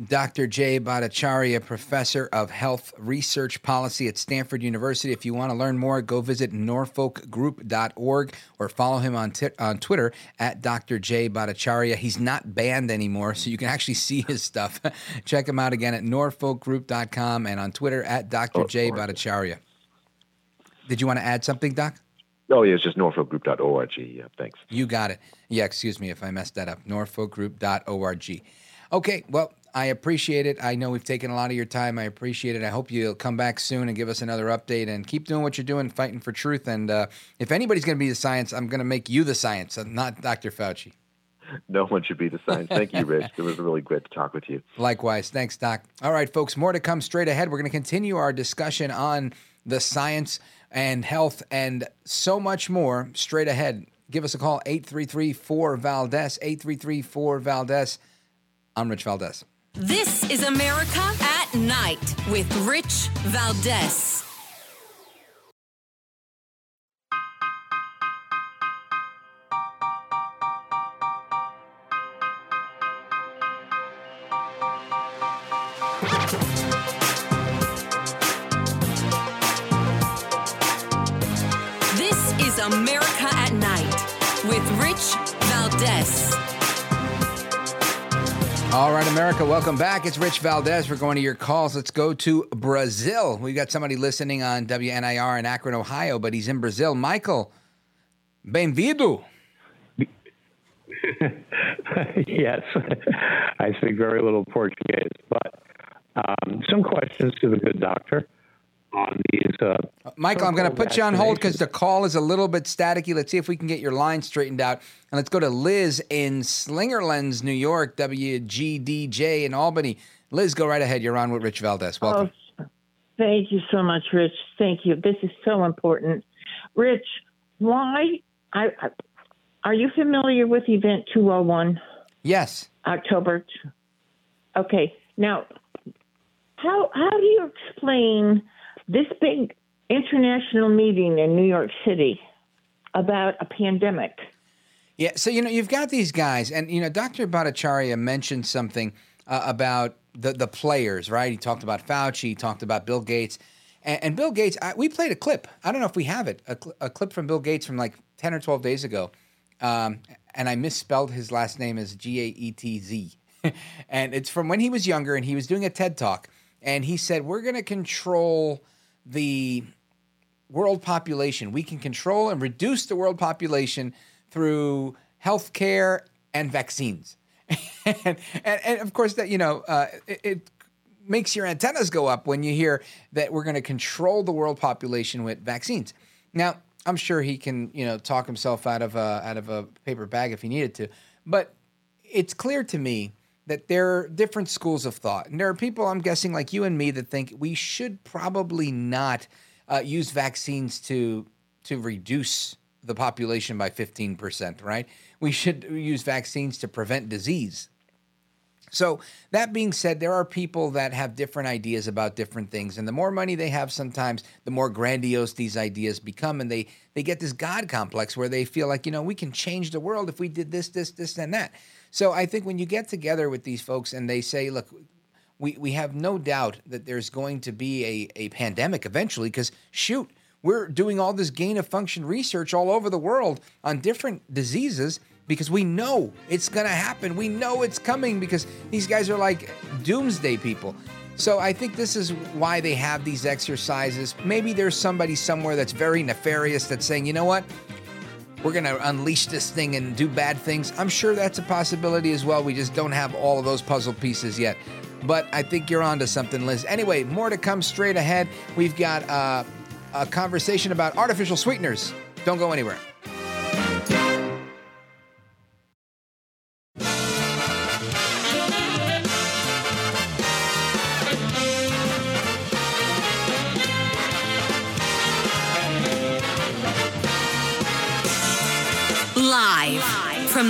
Doctor Jay Bhattacharya, Professor of Health Research Policy at Stanford University. If you want to learn more, go visit norfolk group dot org or follow him on t- on Twitter at Doctor Jay Bhattacharya. He's not banned anymore, so you can actually see his stuff. Check him out again at norfolk group dot com and on Twitter at Doctor Oh, Jay Bhattacharya. Did you want to add something, Doc? Oh, yeah, it's just norfolk group dot org. Yeah, thanks. You got it. Yeah, excuse me if I messed that up. norfolk group dot org. Okay, well, I appreciate it. I know we've taken a lot of your time. I appreciate it. I hope you'll come back soon and give us another update and keep doing what you're doing, fighting for truth. And uh, if anybody's going to be the science, I'm going to make you the science, not Doctor Fauci. No one should be the science. Thank you, Rich. It was really great to talk with you. Likewise. Thanks, Doc. All right, folks, more to come straight ahead. We're going to continue our discussion on the science and health and so much more straight ahead. Give us a call, eight three three, four, Valdez, eight three three, four, Valdez. I'm Rich Valdez. This is America at Night with Rich Valdez. America at Night with Rich Valdez. All right, America, welcome back. It's Rich Valdez. We're going to your calls. Let's go to Brazil. We've got somebody listening on W N I R in Akron, Ohio, but he's in Brazil. Michael, bem-vindo. Yes, I speak very little Portuguese, but um, some questions to the good doctor. On these, uh, Michael, I'm going to put you on hold because the call is a little bit staticky. Let's see if we can get your line straightened out. And let's go to Liz in Slingerlands, New York, W G D J in Albany. Liz, go right ahead. You're on with Rich Valdez. Welcome. Oh, thank you so much, Rich. Thank you. This is so important. Rich, why I, I, are you familiar with Event two oh one? Yes. October. Okay. Now, how how do you explain this big international meeting in New York City about a pandemic? Yeah, so, you know, you've got these guys, and, you know, Doctor Bhattacharya mentioned something uh, about the, the players, right? He talked about Fauci, he talked about Bill Gates. And, and Bill Gates, I, we played a clip. I don't know if we have it, a, cl- a clip from Bill Gates from like ten or twelve days ago. Um, and I misspelled his last name as G A E T Z. And it's from when he was younger, and he was doing a TED Talk. And he said, we're going to control the world population. We can control and reduce the world population through healthcare and vaccines. and, and, and of course, that you know, uh, it, it makes your antennas go up when you hear that we're going to control the world population with vaccines. Now, I'm sure he can, you know, talk himself out of a, out of a paper bag if he needed to. But it's clear to me that there are different schools of thought. And there are people, I'm guessing, like you and me, that think we should probably not uh, use vaccines to to reduce the population by fifteen percent, right? We should use vaccines to prevent disease. So that being said, there are people that have different ideas about different things. And the more money they have sometimes, the more grandiose these ideas become. And they, they get this God complex where they feel like, you know, we can change the world if we did this, this, this, and that. So I think when you get together with these folks and they say, look, we, we have no doubt that there's going to be a, a pandemic eventually because, shoot, we're doing all this gain-of-function research all over the world on different diseases because we know it's going to happen. We know it's coming because these guys are like doomsday people. So I think this is why they have these exercises. Maybe there's somebody somewhere that's very nefarious that's saying, you know what? We're going to unleash this thing and do bad things. I'm sure that's a possibility as well. We just don't have all of those puzzle pieces yet. But I think you're onto something, Liz. Anyway, more to come straight ahead. We've got uh, a conversation about artificial sweeteners. Don't go anywhere. From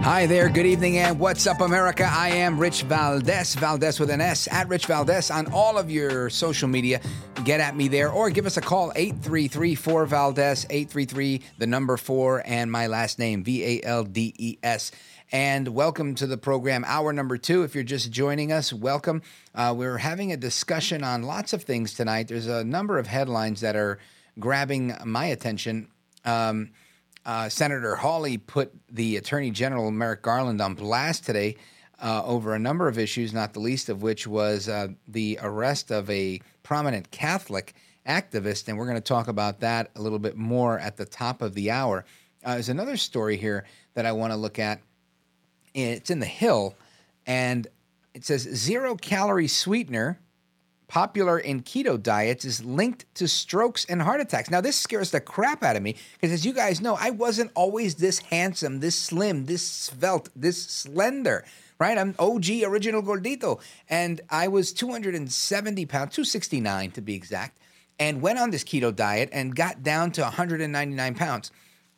Hi there, good evening, and what's up, America? I am Rich Valdez, Valdez with an S, at Rich Valdez on all of your social media. Get at me there, or give us a call, eight three three, four, Valdez, eight three three, the number four, and my last name, V A L D E S. And welcome to the program, hour number two. If you're just joining us, welcome. Uh, we're having a discussion on lots of things tonight. There's a number of headlines that are grabbing my attention. Um... Uh, Senator Hawley put the Attorney General Merrick Garland on blast today uh, over a number of issues, not the least of which was uh, the arrest of a prominent Catholic activist, and we're going to talk about that a little bit more at the top of the hour. Uh, there's another story here that I want to look at. It's in The Hill, and it says, zero-calorie sweetener popular in keto diets is linked to strokes and heart attacks. Now, this scares the crap out of me because, as you guys know, I wasn't always this handsome, this slim, this svelte, this slender, right? I'm O G, original gordito, and I was two hundred seventy pounds, two sixty-nine to be exact, and went on this keto diet and got down to one hundred ninety-nine pounds.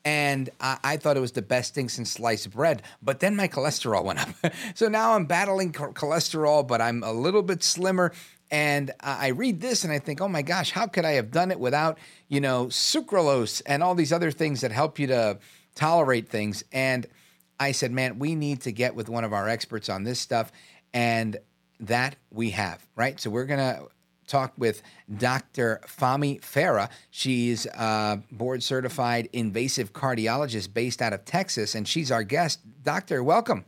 And I, I thought it was the best thing since sliced bread, but then my cholesterol went up. So now I'm battling co- cholesterol, but I'm a little bit slimmer. And uh, I read this and I think, oh my gosh, how could I have done it without, you know, sucralose and all these other things that help you to tolerate things? And I said, man, we need to get with one of our experts on this stuff. And that we have, right? So we're going to talk with Doctor Fahmi Farah. She's a board certified invasive cardiologist based out of Texas. And she's our guest. Doctor, welcome.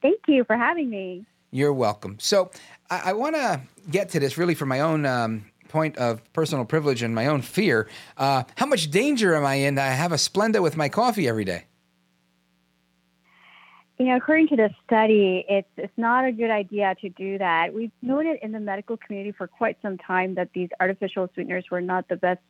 Thank you for having me. You're welcome. So I, I want to get to this really from my own um, point of personal privilege and my own fear. Uh, how much danger am I in? I have a Splenda with my coffee every day. You know, according to this study, it's it's not a good idea to do that. We've noted in the medical community for quite some time that these artificial sweeteners were not the best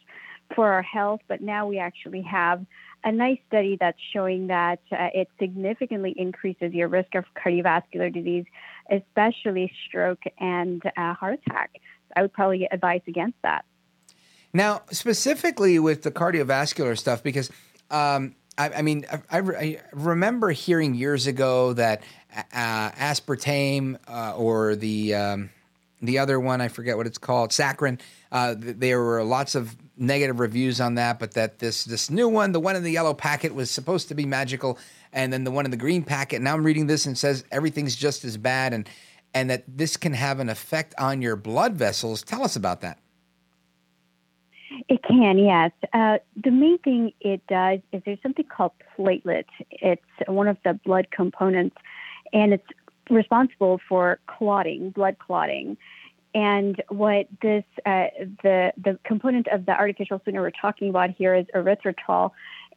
for our health, but now we actually have a nice study that's showing that uh, it significantly increases your risk of cardiovascular disease, especially stroke and uh, heart attack. So I would probably advise against that. Now, specifically with the cardiovascular stuff, because um, I, I mean, I, I remember hearing years ago that uh, aspartame uh, or the um, the other one, I forget what it's called, saccharin, uh, there were lots of negative reviews on that, but that this this new one, the one in the yellow packet, was supposed to be magical, and then the one in the green packet. Now I'm reading this and it says everything's just as bad, and and that this can have an effect on your blood vessels. Tell us about that. It can, yes. Uh, the main thing it does is there's something called platelet. It's one of the blood components, and it's responsible for clotting, blood clotting. And what this, uh, the the component of the artificial sweetener we're talking about here is erythritol,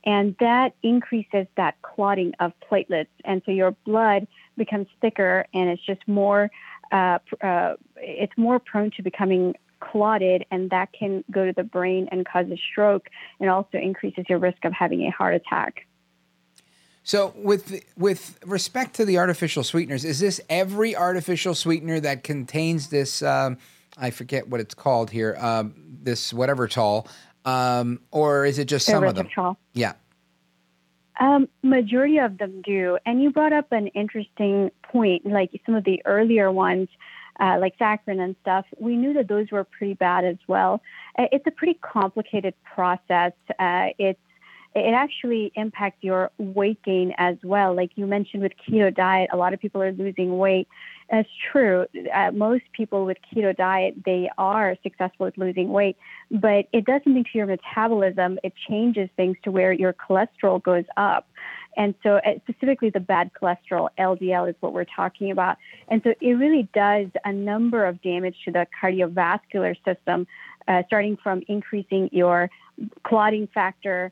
and that increases that clotting of platelets. And so your blood becomes thicker, and it's just more uh, uh, it's more prone to becoming clotted, and that can go to the brain and cause a stroke, and also increases your risk of having a heart attack. So with with respect to the artificial sweeteners, is this every artificial sweetener that contains this, um, I forget what it's called here, um, this whatever tall, um, or is it just some of them? Erythritol. Yeah. Um, majority of them do. And you brought up an interesting point, like some of the earlier ones, uh, like saccharin and stuff, we knew that those were pretty bad as well. It's a pretty complicated process. Uh, it's It actually impacts your weight gain as well. Like you mentioned with keto diet, a lot of people are losing weight. That's true. Uh, most people with keto diet, they are successful at losing weight, but it does something to your metabolism. It changes things to where your cholesterol goes up. And so uh, specifically the bad cholesterol, L D L is what we're talking about. And so it really does a number of damage to the cardiovascular system, uh, starting from increasing your clotting factor,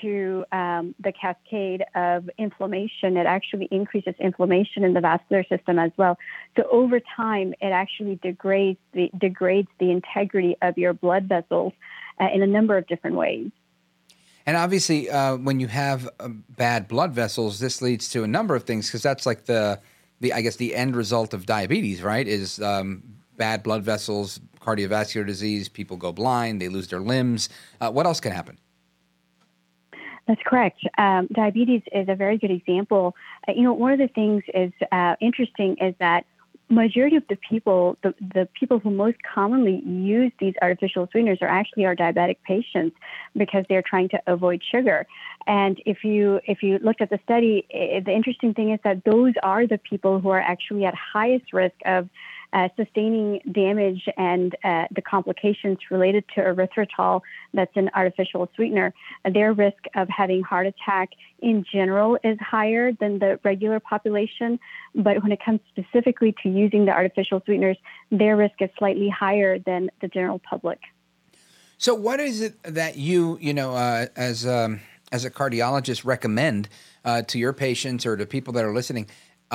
to um, the cascade of inflammation. It actually increases inflammation in the vascular system as well. So over time, it actually degrades the, degrades the integrity of your blood vessels uh, in a number of different ways. And obviously, uh, when you have uh, bad blood vessels, this leads to a number of things, because that's like the, the, I guess, the end result of diabetes, right, is um, bad blood vessels, cardiovascular disease, people go blind, they lose their limbs. Uh, what else can happen? That's correct. Um, diabetes is a very good example. Uh, you know, one of the things is uh, interesting is that majority of the people, the, the people who most commonly use these artificial sweeteners are actually our diabetic patients, because they're trying to avoid sugar. And if you if you looked at the study, it, the interesting thing is that those are the people who are actually at highest risk of Uh, sustaining damage and uh, the complications related to erythritol, that's an artificial sweetener. Their risk of having heart attack in general is higher than the regular population, but when it comes specifically to using the artificial sweeteners, their risk is slightly higher than the general public. So what is it that you, you know, uh, as, um, as a cardiologist recommend uh, to your patients or to people that are listening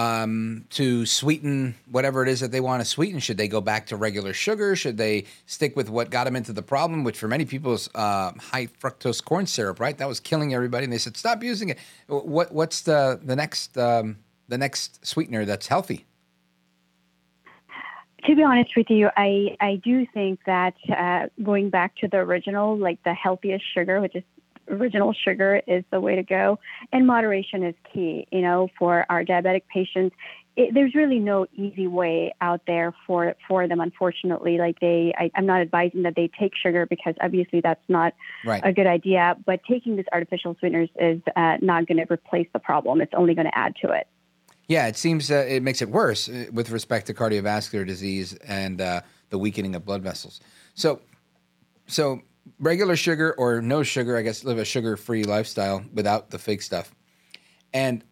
Um, to sweeten whatever it is that they want to sweeten? Should they go back to regular sugar? Should they stick with what got them into the problem, which for many people is uh, high fructose corn syrup, right? That was killing everybody, and they said, stop using it. What, what's the, the next um, the next sweetener that's healthy? To be honest with you, I, I do think that uh, going back to the original, like the healthiest sugar, which is original sugar, is the way to go, and moderation is key. You know, for our diabetic patients, it, there's really no easy way out there for for them. Unfortunately, like they, I, I'm not advising that they take sugar, because obviously that's not right. a good idea. But taking these artificial sweeteners is uh, not going to replace the problem. It's only going to add to it. Yeah, it seems uh, it makes it worse with respect to cardiovascular disease and uh, the weakening of blood vessels. So, so. Regular sugar or no sugar, I guess, live a sugar-free lifestyle without the fake stuff. And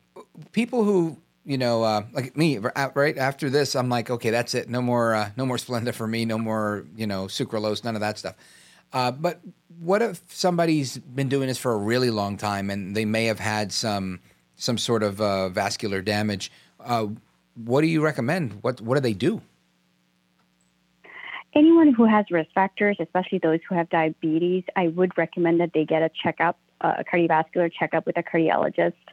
people who, you know, uh, like me, right after this, I'm like, okay, that's it. No more, uh, no more Splenda for me. No more, you know, sucralose, none of that stuff. Uh, but what if somebody's been doing this for a really long time and they may have had some some sort of uh, vascular damage? Uh, what do you recommend? What what do they do? Anyone who has risk factors, especially those who have diabetes, I would recommend that they get a checkup, uh, a cardiovascular checkup with a cardiologist.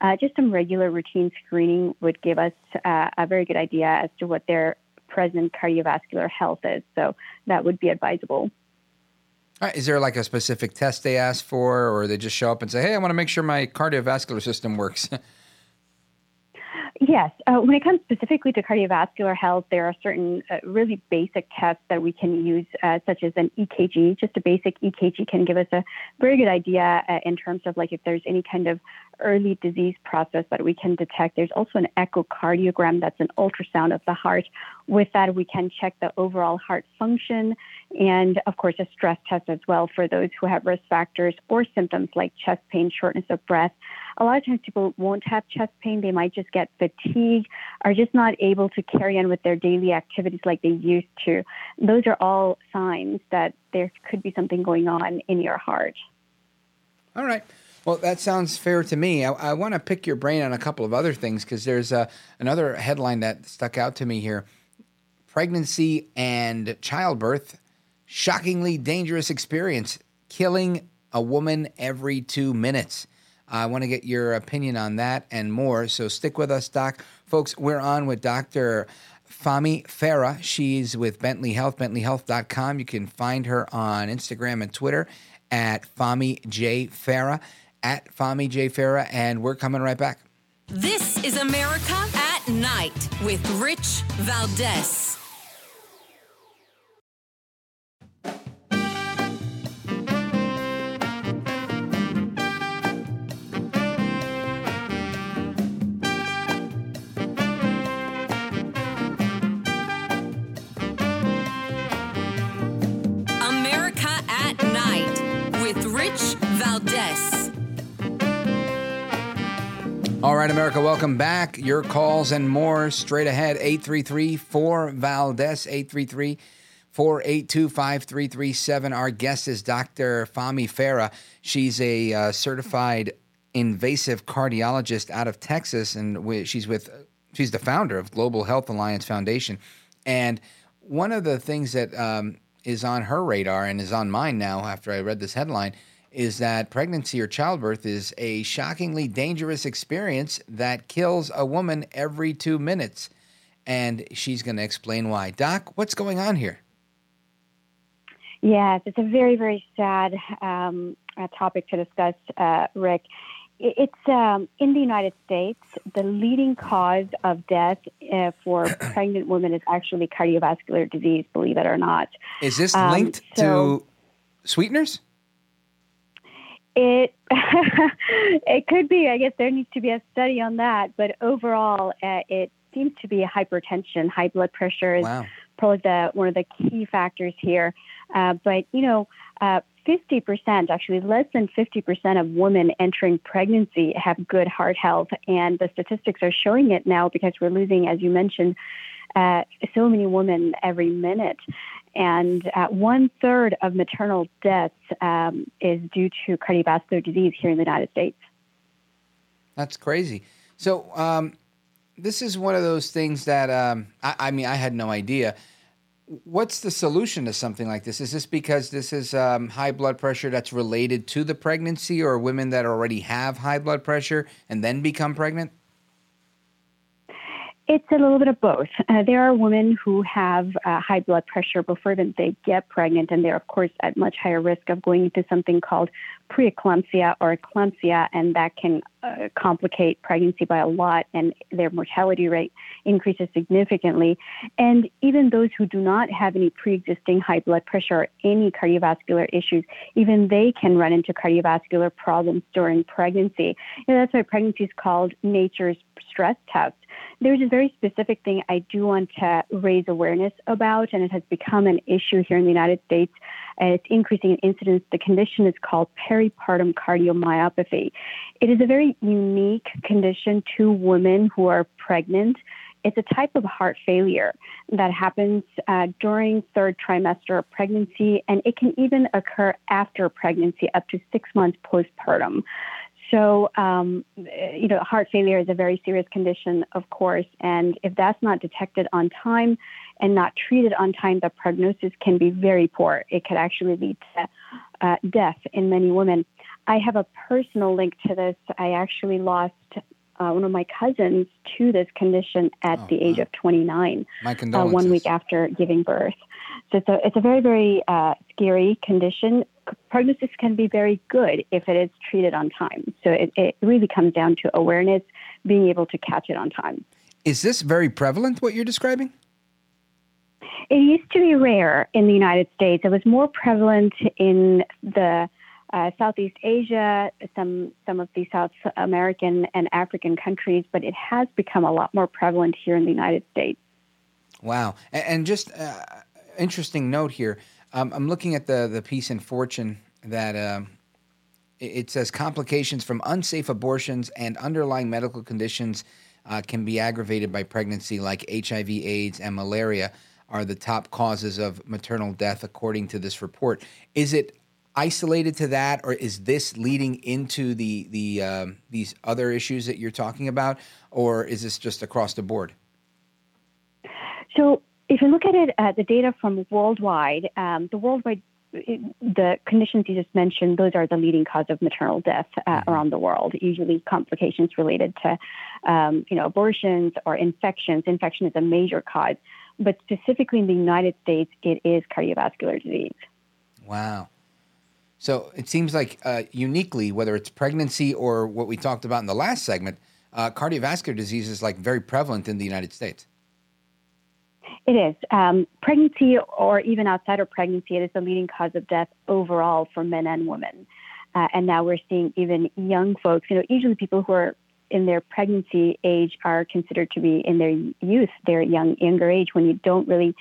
Uh, just some regular routine screening would give us uh, a very good idea as to what their present cardiovascular health is. So that would be advisable. All right. Is there like a specific test they ask for, or they just show up and say, hey, I want to make sure my cardiovascular system works? Yes. Uh, when it comes specifically to cardiovascular health, there are certain uh, really basic tests that we can use, uh, such as an E K G. Just a basic E K G can give us a very good idea uh, in terms of like if there's any kind of early disease process that we can detect. There's also an echocardiogram, that's an ultrasound of the heart. With that, we can check the overall heart function, and of course, a stress test as well for those who have risk factors or symptoms like chest pain, shortness of breath. A lot of times people won't have chest pain. They might just get fatigue, or just not able to carry on with their daily activities like they used to. Those are all signs that there could be something going on in your heart. All right. Well, that sounds fair to me. I, I want to pick your brain on a couple of other things because there's uh, another headline that stuck out to me here. Pregnancy and childbirth, shockingly dangerous experience, killing a woman every two minutes. I want to get your opinion on that and more, so stick with us, Doc. Folks, we're on with Doctor Fahmi Farah. She's with Bentley Health, bentley health dot com. You can find her on Instagram and Twitter at Fahmi J. Farah, at Fahmi J. Farah, and we're coming right back. This is America at Night with Rich Valdez. All right, America, welcome back. Your calls and more straight ahead. eight three three, four, Valdez, eight three three, four eight two, five three three seven. Our guest is Doctor Fahmi Farah. She's a uh, certified invasive cardiologist out of Texas, and we, she's with she's the founder of Global Health Alliance Foundation. And one of the things that um, is on her radar and is on mine now after I read this headline is that pregnancy or childbirth is a shockingly dangerous experience that kills a woman every two minutes. And she's going to explain why. Doc, what's going on here? Yes, it's a very, very sad um, topic to discuss, uh, Rick. It's um, in the United States, the leading cause of death uh, for pregnant women is actually cardiovascular disease, believe it or not. Is this linked um, so- to sweeteners? It it could be. I guess there needs to be a study on that. But overall, uh, it seems to be hypertension. High blood pressure is wow. probably the, one of the key factors here. Uh, but, you know, uh, fifty percent, actually less than fifty percent of women entering pregnancy have good heart health. And the statistics are showing it now because we're losing, as you mentioned, uh, so many women every minute. And uh, one-third of maternal deaths um, is due to cardiovascular disease here in the United States. That's crazy. So um, this is one of those things that, um, I, I mean, I had no idea. What's the solution to something like this? Is this because this is um, high blood pressure that's related to the pregnancy, or women that already have high blood pressure and then become pregnant? It's a little bit of both. Uh, there are women who have uh, high blood pressure before then they get pregnant, and they're, of course, at much higher risk of going into something called preeclampsia or eclampsia, and that can uh, complicate pregnancy by a lot, and their mortality rate increases significantly. And even those who do not have any pre-existing high blood pressure or any cardiovascular issues, even they can run into cardiovascular problems during pregnancy. And that's why pregnancy is called nature's stress test. There's a very specific thing I do want to raise awareness about, and it has become an issue here in the United States. And it's increasing in incidence. The condition is called peripartum cardiomyopathy. It is a very unique condition to women who are pregnant. It's a type of heart failure that happens uh, during third trimester of pregnancy, and it can even occur after pregnancy, up to six months postpartum. So, um, you know, heart failure is a very serious condition, of course, and if that's not detected on time and not treated on time, the prognosis can be very poor. It could actually lead to uh, death in many women. I have a personal link to this. I actually lost uh, one of my cousins to this condition at oh, the age wow. of twenty-nine, my condolences. Uh, one week after giving birth. So it's a, it's a very, very uh, scary condition. Prognosis can be very good if it is treated on time. So it, it really comes down to awareness, being able to catch it on time. Is this very prevalent, what you're describing? It used to be rare in the United States. It was more prevalent in the uh, Southeast Asia, some some of the South American and African countries, but it has become a lot more prevalent here in the United States. Wow. And just uh, interesting note here. Um, I'm looking at the, the piece in Fortune that um, it, it says complications from unsafe abortions and underlying medical conditions uh, can be aggravated by pregnancy, like H I V, AIDS, and malaria are the top causes of maternal death, according to this report. Is it isolated to that, or is this leading into the the um, these other issues that you're talking about, or is this just across the board? So if you look at it, uh, the data from worldwide, um, the worldwide, the conditions you just mentioned, those are the leading cause of maternal death uh, around the world, usually complications related to, um, you know, abortions or infections. Infection is a major cause, but specifically in the United States, it is cardiovascular disease. Wow. So it seems like uh, uniquely, whether it's pregnancy or what we talked about in the last segment, uh, cardiovascular disease is like very prevalent in the United States. It is. Um, pregnancy or even outside of pregnancy, it is the leading cause of death overall for men and women. Uh, and now we're seeing even young folks, you know, usually people who are in their pregnancy age are considered to be in their youth, their young, younger age, when you don't really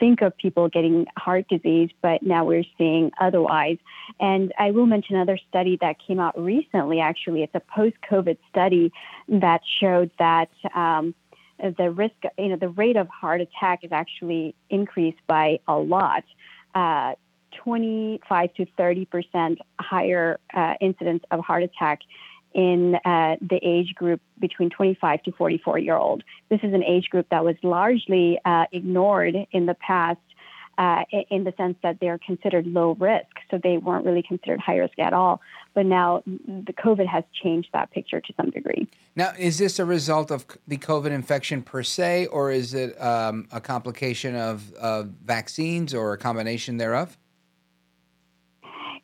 think of people getting heart disease, but now we're seeing otherwise. And I will mention another study that came out recently, actually. It's a post-COVID study that showed that um, the risk, you know, the rate of heart attack is actually increased by a lot, uh, twenty-five to thirty percent higher uh, incidence of heart attack in uh, the age group between twenty-five to forty-four year old. This is an age group that was largely uh, ignored in the past uh, in the sense that they're considered low risk. So they weren't really considered high risk at all. But now the COVID has changed that picture to some degree. Now, is this a result of the COVID infection per se, or is it um, a complication of, of vaccines or a combination thereof?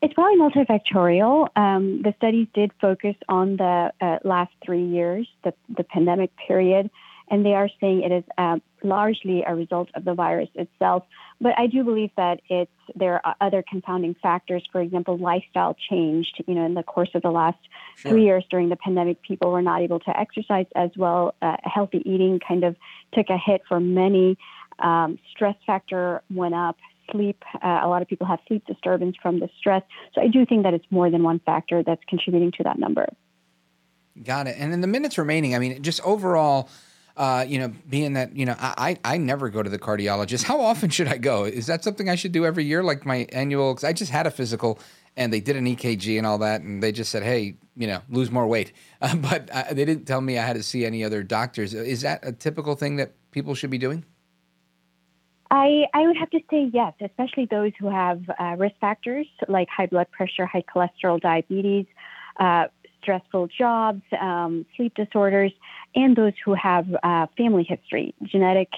It's probably multifactorial. Um, the studies did focus on the uh, last three years, the, the pandemic period, and they are saying it is uh, largely a result of the virus itself. But I do believe that it's there are other confounding factors. For example, lifestyle changed. You know, in the course of the last sure. three years during the pandemic, people were not able to exercise as well. Uh, healthy eating kind of took a hit for many. Um, stress factor went up. Sleep. Uh, a lot of people have sleep disturbance from the stress. So I do think that it's more than one factor that's contributing to that number. Got it. And in the minutes remaining, I mean, just overall, uh, you know, being that, you know, I, I never go to the cardiologist. How often should I go? Is that something I should do every year? Like my annual, because I just had a physical and they did an E K G and all that. And they just said, hey, you know, lose more weight. Uh, but uh, they didn't tell me I had to see any other doctors. Is that a typical thing that people should be doing? I, I would have to say yes, especially those who have uh, risk factors like high blood pressure, high cholesterol, diabetes, uh, stressful jobs, um, sleep disorders, and those who have uh, family history. Genetic,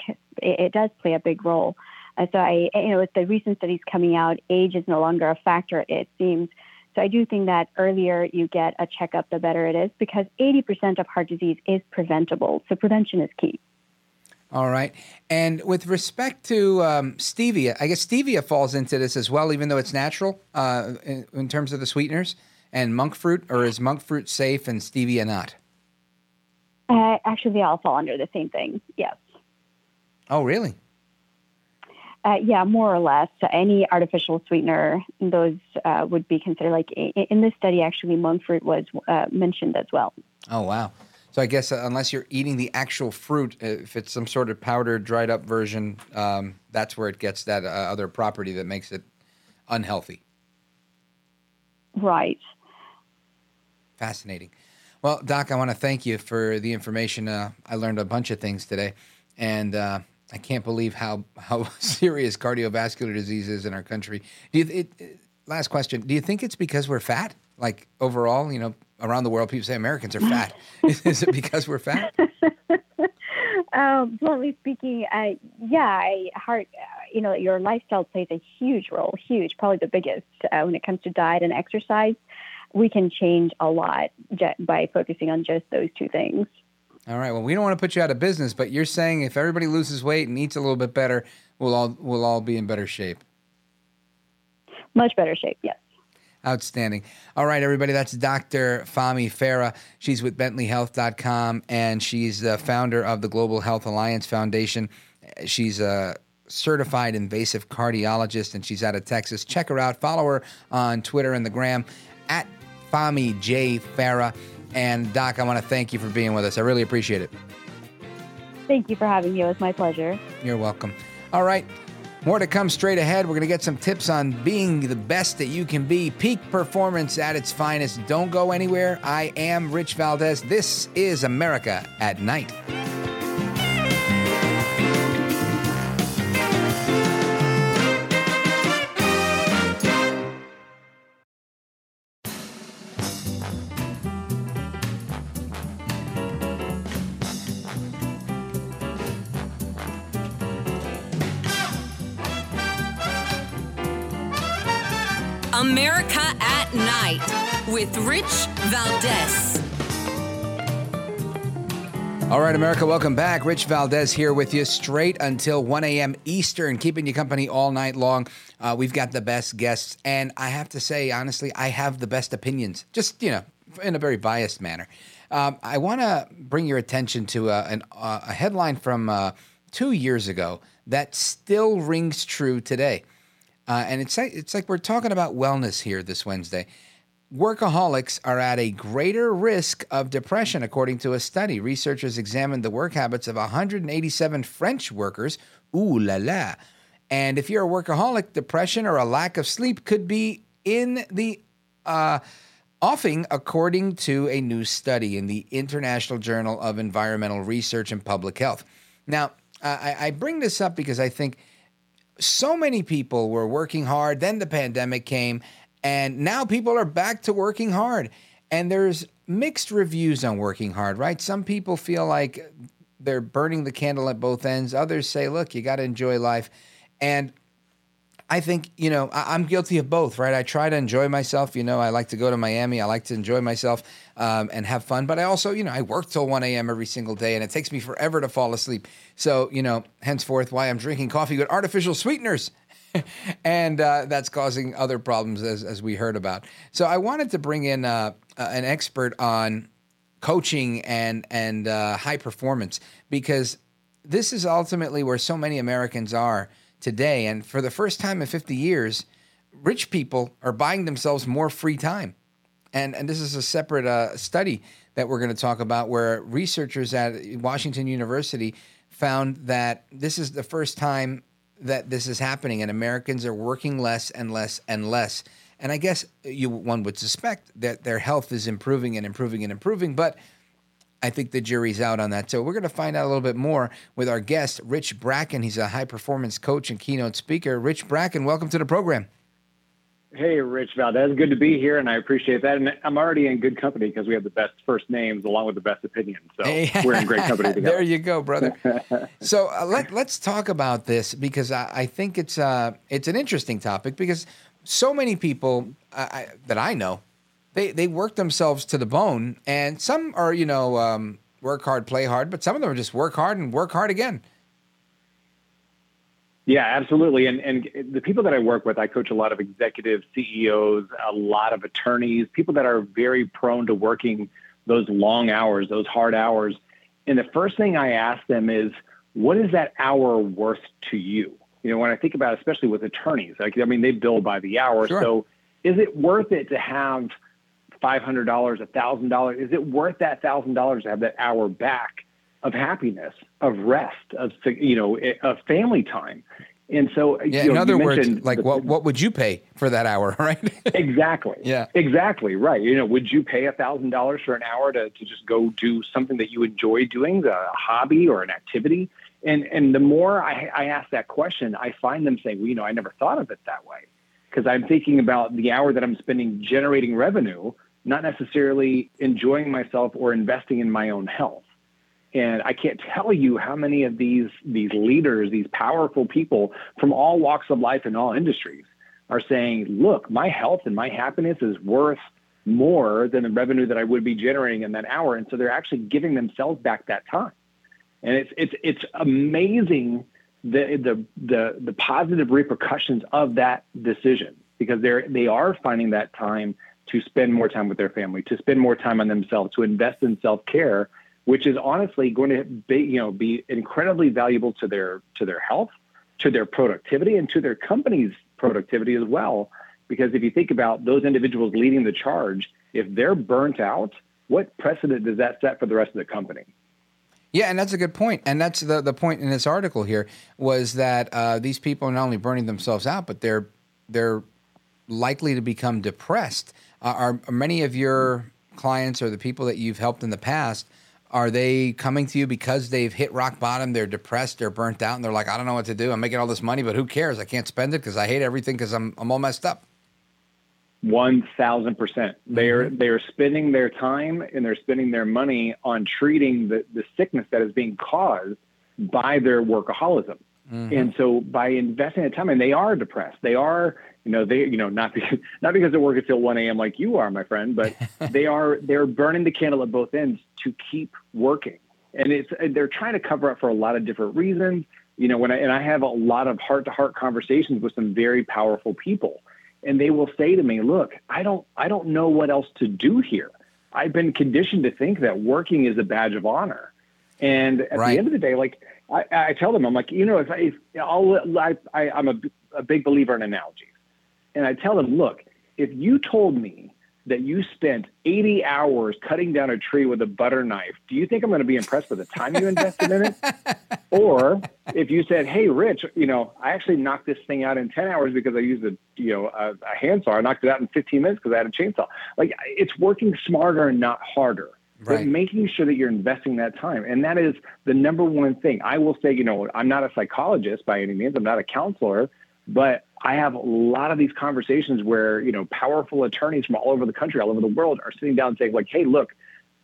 it, it does play a big role. Uh, so I, you know, with the recent studies coming out, age is no longer a factor, it seems. So I do think that earlier you get a checkup, the better it is, because eighty percent of heart disease is preventable. So prevention is key. All right. And with respect to um, stevia, I guess stevia falls into this as well, even though it's natural uh, in, in terms of the sweeteners and monk fruit, or is monk fruit safe and stevia not? Uh, actually, they all fall under the same thing. Yes. Oh, really? Uh, yeah, more or less. Any artificial sweetener, those uh, would be considered like in, in this study, actually, monk fruit was uh, mentioned as well. Oh, wow. So I guess uh, unless you're eating the actual fruit, if it's some sort of powdered, dried up version, um, that's where it gets that uh, other property that makes it unhealthy. Right. Fascinating. Well, Doc, I want to thank you for the information. Uh, I learned a bunch of things today, and uh, I can't believe how, how serious cardiovascular disease is in our country. Do you th- it, last question. Do you think it's because we're fat? Like overall, you know, around the world, people say Americans are fat. is, is it because we're fat? Um, bluntly speaking, uh, yeah, I, heart, uh, you know, your lifestyle plays a huge role, huge, probably the biggest uh, when it comes to diet and exercise. We can change a lot j- by focusing on just those two things. All right. Well, we don't want to put you out of business, but you're saying if everybody loses weight and eats a little bit better, we'll all we'll all be in better shape. Much better shape, yes. Outstanding. All right, everybody, that's Doctor Fahmi Farah. She's with Bentley Health dot com, and she's the founder of the Global Health Alliance Foundation. She's a certified invasive cardiologist, and she's out of Texas. Check her out. Follow her on Twitter and the gram, at Fahmi J. Farah. And, Doc, I want to thank you for being with us. I really appreciate it. Thank you for having me. It was my pleasure. You're welcome. All right. More to come straight ahead. We're going to get some tips on being the best that you can be. Peak performance at its finest. Don't go anywhere. I am Rich Valdez. This is America at Night. America at Night with Rich Valdez. All right, America, welcome back. Rich Valdez here with you straight until one a.m. Eastern, keeping you company all night long. Uh, we've got the best guests. And I have to say, honestly, I have the best opinions, just, you know, in a very biased manner. Um, I want to bring your attention to uh, an, uh, a headline from uh, two years ago that still rings true today. Uh, and it's like, it's like we're talking about wellness here this Wednesday. Workaholics are at a greater risk of depression, according to a study. Researchers examined the work habits of one hundred eighty-seven French workers. Ooh la la. And if you're a workaholic, depression or a lack of sleep could be in the uh, offing, according to a new study in the International Journal of Environmental Research and Public Health. Now, I, I bring this up because I think so many people were working hard, then the pandemic came, and now people are back to working hard. And there's mixed reviews on working hard, right? Some people feel like they're burning the candle at both ends. Others say, look, you got to enjoy life. And I think, you know, I- I'm guilty of both, right? I try to enjoy myself. You know, I like to go to Miami. I like to enjoy myself um, and have fun. But I also, you know, I work till one a.m. every single day, and it takes me forever to fall asleep. So, you know, henceforth why I'm drinking coffee with artificial sweeteners. and uh, that's causing other problems, as, as we heard about. So I wanted to bring in uh, uh, an expert on coaching and, and uh, high performance, because this is ultimately where so many Americans are today. And for the first time in fifty years, rich people are buying themselves more free time. And and this is a separate uh, study that we're going to talk about, where researchers at Washington University found that this is the first time that this is happening, and Americans are working less and less and less. And I guess you one would suspect that their health is improving and improving and improving, but I think the jury's out on that. So we're going to find out a little bit more with our guest, Rich Bracken. He's a high-performance coach and keynote speaker. Rich Bracken, welcome to the program. Hey, Rich Valdez. Good to be here, and I appreciate that. And I'm already in good company because we have the best first names along with the best opinions. So hey. We're in great company together. There you go, brother. So uh, let, let's talk about this, because I, I think it's uh, it's an interesting topic, because so many people uh, I, that I know, They they work themselves to the bone, and some are, you know, um, work hard, play hard, but some of them are just work hard and work hard again. Yeah, absolutely. And and the people that I work with, I coach a lot of executive C E Os, a lot of attorneys, people that are very prone to working those long hours, those hard hours. And the first thing I ask them is, what is that hour worth to you? You know, when I think about it, especially with attorneys, like, I mean, they bill by the hour. Sure. So is it worth it to have five hundred dollars, one thousand dollars? Is it worth that one thousand dollars to have that hour back of happiness, of rest, of, you know, of family time? And so, yeah, you know, in other words, like the, what what would you pay for that hour, right? Exactly. Yeah. Exactly, right. You know, would you pay one thousand dollars for an hour to, to just go do something that you enjoy doing, a hobby or an activity? And and the more I, I ask that question, I find them saying, well, you know, I never thought of it that way, because I'm thinking about the hour that I'm spending generating revenue, not necessarily enjoying myself or investing in my own health. And I can't tell you how many of these these leaders, these powerful people from all walks of life and all industries are saying, look, my health and my happiness is worth more than the revenue that I would be generating in that hour. And so they're actually giving themselves back that time. And it's it's it's amazing The, the the the positive repercussions of that decision, because they're they are finding that time to spend more time with their family, to spend more time on themselves, to invest in self-care, which is honestly going to be, you know, be incredibly valuable to their to their health, to their productivity, and to their company's productivity as well. Because if you think about those individuals leading the charge, if they're burnt out, what precedent does that set for the rest of the company? Yeah, and that's a good point. And that's the, the point in this article here was that uh, these people are not only burning themselves out, but they're they're likely to become depressed. Uh, are, are many of your clients or the people that you've helped in the past, are they coming to you because they've hit rock bottom, they're depressed, they're burnt out, and they're like, I don't know what to do. I'm making all this money, but who cares? I can't spend it because I hate everything because I'm I'm all messed up. one thousand percent. They are, they are spending their time and they're spending their money on treating the, the sickness that is being caused by their workaholism. Mm-hmm. And so by investing the time, and they are depressed, they are, you know, they, you know, not because, not because they work until one a.m. like you are, my friend, but they are, they're burning the candle at both ends to keep working. And it's, they're trying to cover up for a lot of different reasons. You know, when I, and I have a lot of heart to heart conversations with some very powerful people. And they will say to me, look, I don't I don't know what else to do here. I've been conditioned to think that working is a badge of honor. And at right. the end of the day, like I, I tell them, I'm like, you know, if, I, if I'll, I, I, I'm a, a big believer in analogies. And I tell them, look, if you told me that you spent eighty hours cutting down a tree with a butter knife, do you think I'm going to be impressed with the time you invested in it? Or if you said, hey, Rich, you know, I actually knocked this thing out in ten hours because I used a, you know, a, a handsaw. I knocked it out in fifteen minutes because I had a chainsaw. Like, it's working smarter and not harder, right. But making sure that you're investing that time. And that is the number one thing. I will say, you know, I'm not a psychologist by any means. I'm not a counselor, but I have a lot of these conversations where, you know, powerful attorneys from all over the country, all over the world are sitting down and saying like, hey, look,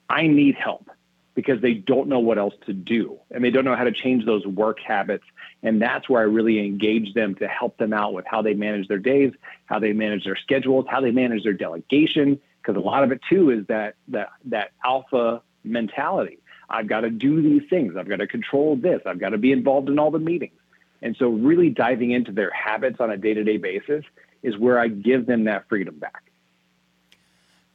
I need help because they don't know what else to do and they don't know how to change those work habits. And that's where I really engage them to help them out with how they manage their days, how they manage their schedules, how they manage their delegation. Because a lot of it too is that, that, that alpha mentality. I've got to do these things. I've got to control this. I've got to be involved in all the meetings. And so really diving into their habits on a day-to-day basis is where I give them that freedom back.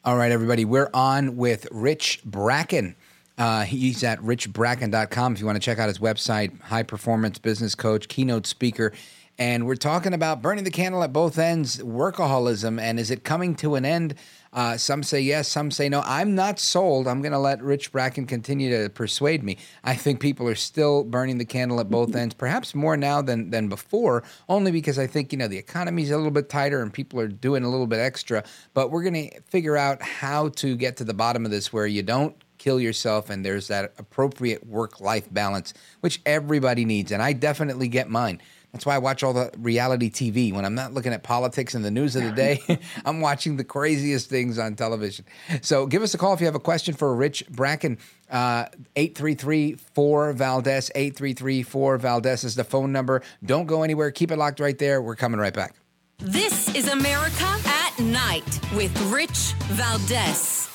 All right, everybody. We're on with Rich Bracken. Uh, he's at rich bracken dot com if you want to check out his website, high-performance business coach, keynote speaker. And we're talking about burning the candle at both ends, workaholism, and is it coming to an end? Uh, some say yes, some say no. I'm not sold. I'm going to let Rich Bracken continue to persuade me. I think people are still burning the candle at both ends, perhaps more now than than before, only because I think, you know, the economy's a little bit tighter and people are doing a little bit extra. But we're going to figure out how to get to the bottom of this where you don't kill yourself and there's that appropriate work-life balance, which everybody needs, and I definitely get mine. That's why I watch all the reality T V. When I'm not looking at politics and the news of the day, I'm watching the craziest things on television. So give us a call if you have a question for Rich Bracken. Uh, eight three three, four, Valdez. eight three three, four, Valdez is the phone number. Don't go anywhere. Keep it locked right there. We're coming right back. This is America at Night with Rich Valdez.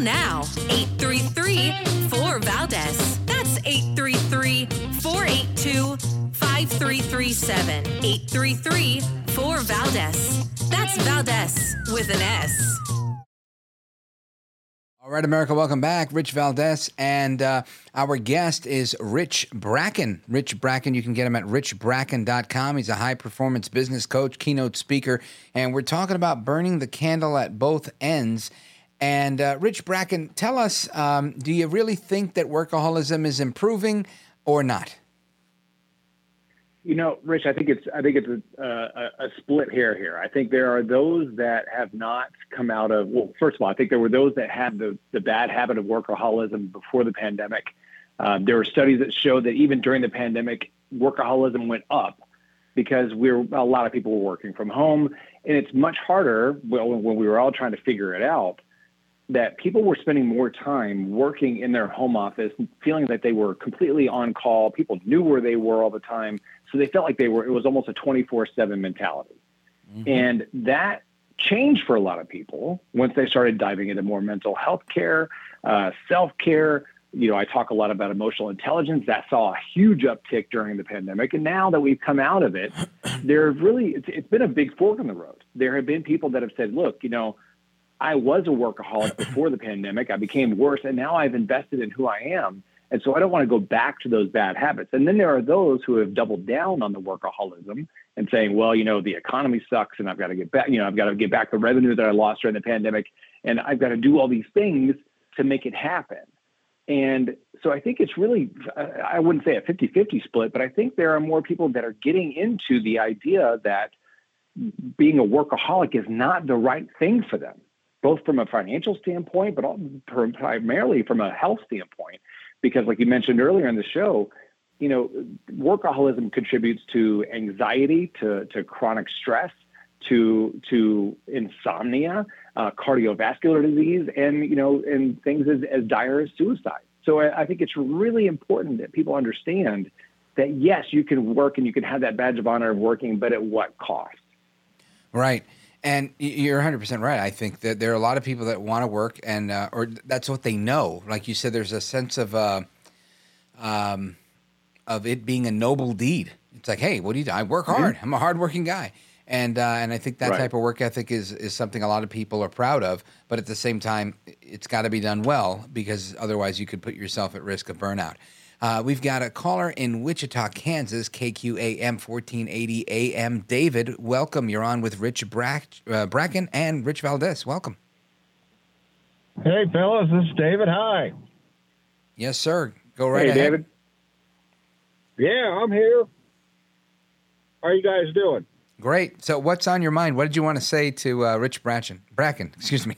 Now, eight three three, four, Valdez. That's eight three three, four eight two, five three three seven. eight three three, four, Valdez. That's Valdez with an S. All right, America, welcome back. Rich Valdez, and uh, our guest is Rich Bracken. Rich Bracken, you can get him at rich bracken dot com. He's a high-performance business coach, keynote speaker, and we're talking about burning the candle at both ends. And uh, Rich Bracken, tell us, um, do you really think that workaholism is improving or not? You know, Rich, I think it's I think it's a, a, a split hair here. I think there are those that have not come out of, well, first of all, I think there were those that had the, the bad habit of workaholism before the pandemic. Uh, there were studies that showed that even during the pandemic, workaholism went up because we were, a lot of people were working from home. And it's much harder, well, when we were all trying to figure it out, that people were spending more time working in their home office, feeling that they were completely on call. People knew where they were all the time. So they felt like they were, it was almost a twenty-four seven mentality. Mm-hmm. And that changed for a lot of people once they started diving into more mental health care, uh, self-care. You know, I talk a lot about emotional intelligence. That saw a huge uptick during the pandemic. And now that we've come out of it, there have really, it's, it's been a big fork in the road. There have been people that have said, look, you know, I was a workaholic before the pandemic. I became worse, and now I've invested in who I am. And so I don't want to go back to those bad habits. And then there are those who have doubled down on the workaholism and saying, well, you know, the economy sucks and I've got to get back, you know, I've got to get back the revenue that I lost during the pandemic. And I've got to do all these things to make it happen. And so I think it's really, I wouldn't say a fifty-fifty split, but I think there are more people that are getting into the idea that being a workaholic is not the right thing for them, both from a financial standpoint, but primarily from a health standpoint. Because like you mentioned earlier in the show, you know, workaholism contributes to anxiety, to, to chronic stress, to to insomnia, uh, cardiovascular disease, and, you know, and things as, as dire as suicide. So I, I think it's really important that people understand that, yes, you can work and you can have that badge of honor of working, but at what cost? Right. And you're one hundred percent right. I think that there are a lot of people that want to work, and uh, or that's what they know. Like you said, there's a sense of uh, um, of it being a noble deed. It's like, hey, what do you do? I work hard. Mm-hmm. I'm a hardworking guy, and uh, and I think that right. type of work ethic is is something a lot of people are proud of. But at the same time, it's got to be done well, because otherwise you could put yourself at risk of burnout. Uh, we've got a caller in Wichita, Kansas, K Q A M fourteen eighty A M. David, welcome. You're on with Rich Brack, uh, Bracken and Rich Valdez. Welcome. Hey, fellas. This is David. Hi. Yes, sir. Go right hey, ahead. Hey, David. Yeah, I'm here. How are you guys doing? Great. So what's on your mind? What did you want to say to uh, Rich Bracken? Bracken, excuse me.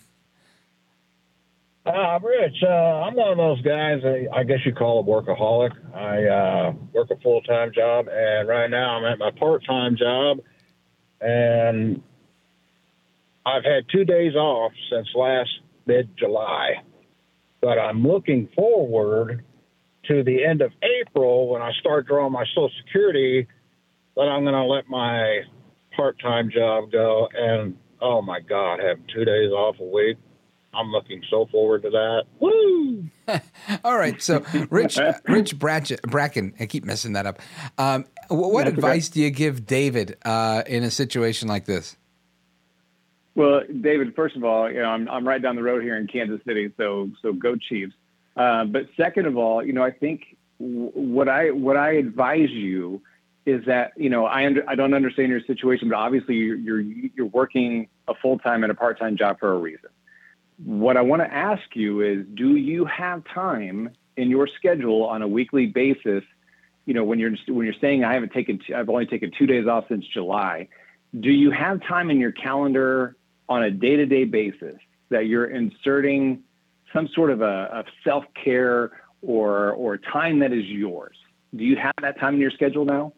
Uh, Rich, uh, I'm one of those guys, I guess you call a workaholic. I uh, work a full-time job, and right now I'm at my part-time job, and I've had two days off since last mid-July. But I'm looking forward to the end of April when I start drawing my Social Security, but I'm going to let my part-time job go, and oh, my God, having two days off a week. I'm looking so forward to that. Woo! All right. So, Rich Rich Bracken, I keep messing that up. Um, what That's advice okay. do you give David uh, in a situation like this? Well, David, first of all, you know, I'm, I'm right down the road here in Kansas City, so so go Chiefs. Uh, but second of all, you know, I think w- what I what I advise you is that, you know, I under, I don't understand your situation, but obviously you're you're, you're working a full-time and a part-time job for a reason. What I want to ask you is, do you have time in your schedule on a weekly basis? You know, when you're when you're saying I haven't taken, t- I've only taken two days off since July. Do you have time in your calendar on a day-to-day basis that you're inserting some sort of a, a self-care or or time that is yours? Do you have that time in your schedule now?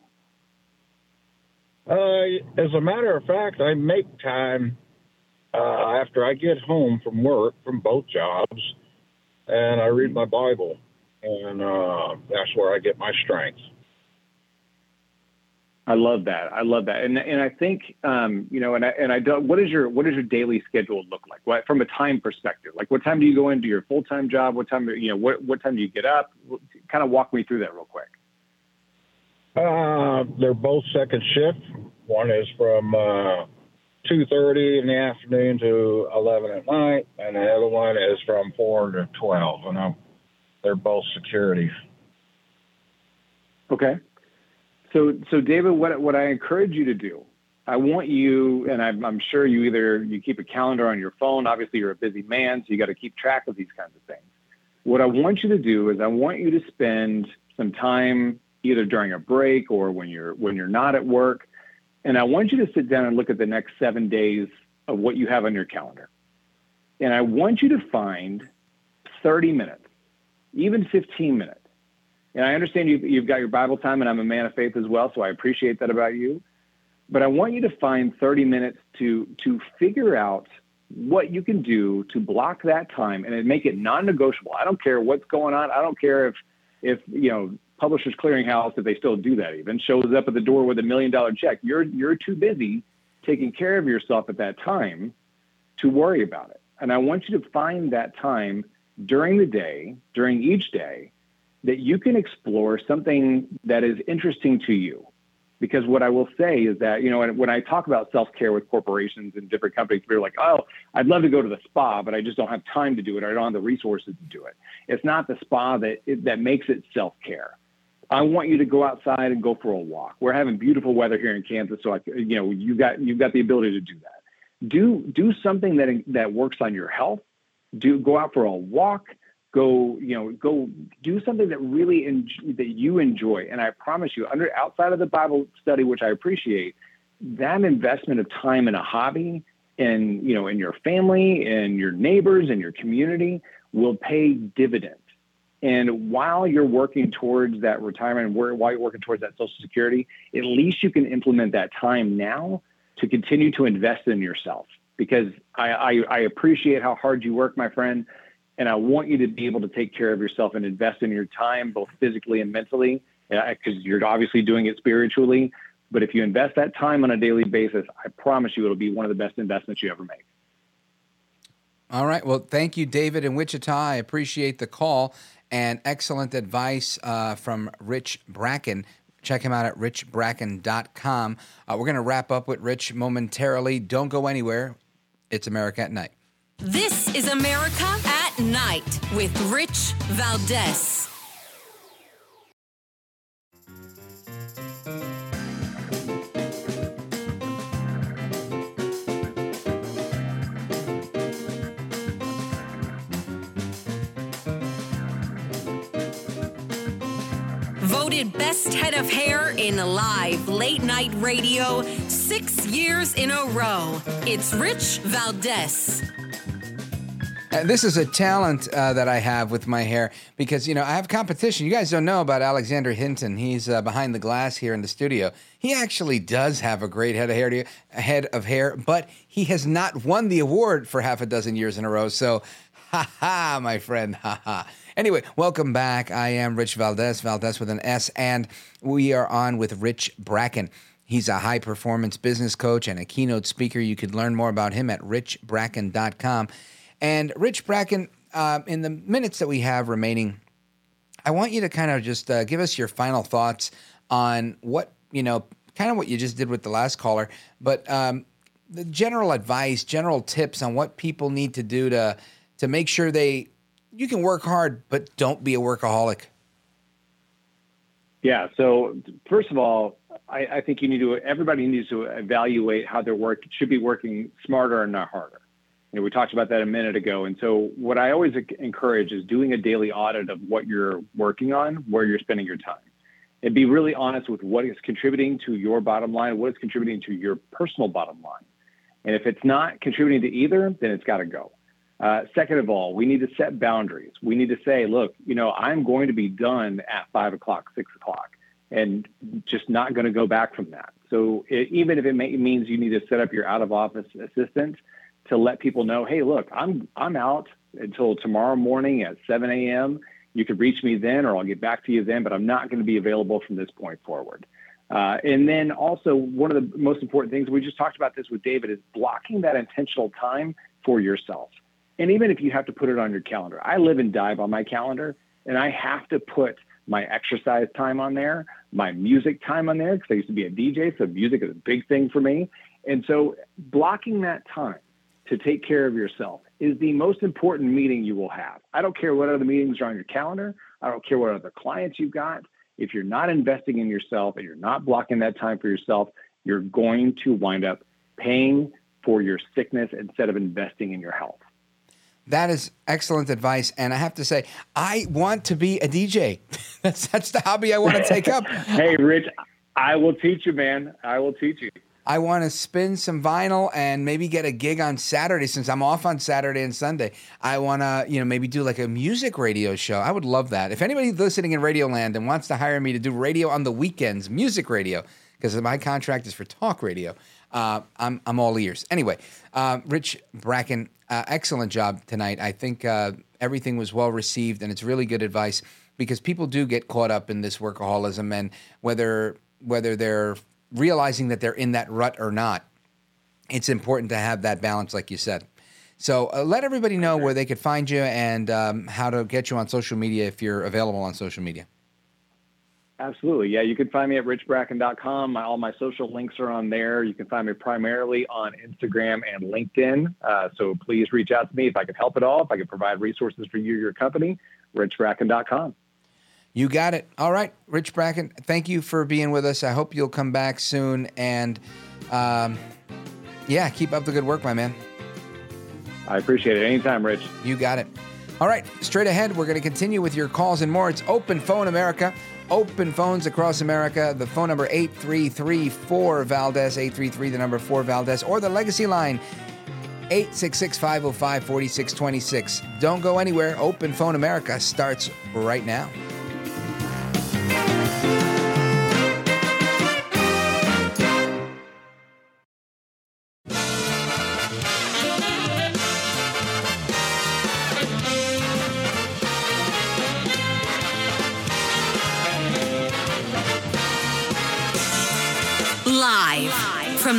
Uh, as a matter of fact, I make time. Uh, after I get home from work, from both jobs, and I read my Bible, and uh, that's where I get my strength. I love that. I love that, and and I think um, you know, and I and I don't. What is your what does your daily schedule look like? What from a time perspective? Like, what time do you go into your full time job? What time you know? What what time do you get up? Kind of walk me through that real quick. Uh, they're both second shift. One is from. Uh, two thirty in the afternoon to eleven at night, and the other one is from four to twelve, and I'm, they're both security. Okay. So, so David, what what I encourage you to do, I want you, and I'm, I'm sure you either, you keep a calendar on your phone, obviously you're a busy man, so you got to keep track of these kinds of things. What I want you to do is I want you to spend some time either during a break or when you're when you're not at work. And I want you to sit down and look at the next seven days of what you have on your calendar. And I want you to find thirty minutes, even fifteen minutes. And I understand you've, you've got your Bible time, and I'm a man of faith as well, so I appreciate that about you. But I want you to find thirty minutes to, to figure out what you can do to block that time and make it non-negotiable. I don't care what's going on. I don't care if, if you know, Publishers Clearinghouse, if they still do that even, shows up at the door with a million dollar check. You're you're too busy taking care of yourself at that time to worry about it. And I want you to find that time during the day, during each day, that you can explore something that is interesting to you, Because what I will say is that, you know, when I talk about self-care with corporations and different companies, they're like, oh, I'd love to go to the spa, but I just don't have time to do it. Or I don't have the resources to do it. It's not the spa that that makes it self-care. I want you to go outside and go for a walk. We're having beautiful weather here in Kansas. So, I, you know, you've got, you've got the ability to do that. Do do something that that works on your health. Do go out for a walk. Go, you know, go do something that really en- that you enjoy. And I promise you, under outside of the Bible study, which I appreciate, that investment of time in a hobby and, you know, in your family and your neighbors and your community will pay dividends. And while you're working towards that retirement and while you're working towards that Social Security, at least you can implement that time now to continue to invest in yourself. Because I, I, I appreciate how hard you work, my friend. And I want you to be able to take care of yourself and invest in your time, both physically and mentally, because you're obviously doing it spiritually. But if you invest that time on a daily basis, I promise you it'll be one of the best investments you ever make. All right. Well, thank you, David in Wichita. I appreciate the call and excellent advice uh, from Rich Bracken. Check him out at rich bracken dot com. Uh, we're going to wrap up with Rich momentarily. Don't go anywhere. It's America at Night. This is America at Night with Rich Valdez. Voted best head of hair in live late night radio six years in a row. It's Rich Valdez. And this is a talent uh, that I have with my hair because, you know, I have competition. You guys don't know about Alexander Hinton. He's uh, behind the glass here in the studio. He actually does have a great head of hair, to, a head of hair, but he has not won the award for half a dozen years in a row. So, ha ha, my friend, ha ha. Anyway, welcome back. I am Rich Valdez, Valdez with an S, and we are on with Rich Bracken. He's a high-performance business coach and a keynote speaker. You can learn more about him at rich bracken dot com. And Rich Bracken, uh, in the minutes that we have remaining, I want you to kind of just uh, give us your final thoughts on what, you know, kind of what you just did with the last caller, but um, the general advice, general tips on what people need to do to to make sure they, you can work hard, but don't be a workaholic. Yeah. So first of all, I, I think you need to, everybody needs to evaluate how their work should be working smarter and not harder. You know, we talked about that a minute ago. And so what I always encourage is doing a daily audit of what you're working on, where you're spending your time. And be really honest with what is contributing to your bottom line, what is contributing to your personal bottom line. And if it's not contributing to either, then it's got to go. Uh, second of all, we need to set boundaries. We need to say, look, you know, I'm going to be done at five o'clock, six o'clock, and just not going to go back from that. So it, even if it may, means you need to set up your out-of-office assistant to let people know, hey, look, I'm I'm out until tomorrow morning at seven a.m. You can reach me then, or I'll get back to you then, but I'm not going to be available from this point forward. Uh, and then also, one of the most important things, we just talked about this with David, is blocking that intentional time for yourself. And even if you have to put it on your calendar, I live and die by my calendar, and I have to put my exercise time on there, my music time on there, because I used to be a D J, so music is a big thing for me. And so blocking that time to take care of yourself is the most important meeting you will have. I don't care what other meetings are on your calendar. I don't care what other clients you've got. If you're not investing in yourself and you're not blocking that time for yourself, you're going to wind up paying for your sickness instead of investing in your health. That is excellent advice. And I have to say, I want to be a D J. that's, that's the hobby I want to take up. Hey, Rich, I will teach you, man. I will teach you. I want to spin some vinyl and maybe get a gig on Saturday since I'm off on Saturday and Sunday. I want to, you know, maybe do like a music radio show. I would love that. If anybody's listening in Radio Land and wants to hire me to do radio on the weekends, music radio, because my contract is for talk radio, uh, I'm I'm all ears. Anyway, uh, Rich Bracken, uh, excellent job tonight. I think uh, everything was well received and it's really good advice because people do get caught up in this workaholism and whether whether they're realizing that they're in that rut or not, it's important to have that balance, like you said. So uh, let everybody know where they could find you and um, how to get you on social media if you're available on social media. Absolutely. Yeah, you can find me at rich bracken dot com. All my social links are on there. You can find me primarily on Instagram and LinkedIn. Uh, so please reach out to me if I can help at all, if I can provide resources for you or your company, rich bracken dot com. You got it. All right, Rich Bracken, thank you for being with us. I hope you'll come back soon. And um, yeah, keep up the good work, my man. I appreciate it. Anytime, Rich. You got it. All right, straight ahead, we're going to continue with your calls and more. It's Open Phone America. Open phones across America. The phone number eight three three four Valdez, eight three three the number four Valdez, or the legacy line eight six six, five oh five, four six two six. Don't go anywhere. Open Phone America starts right now. From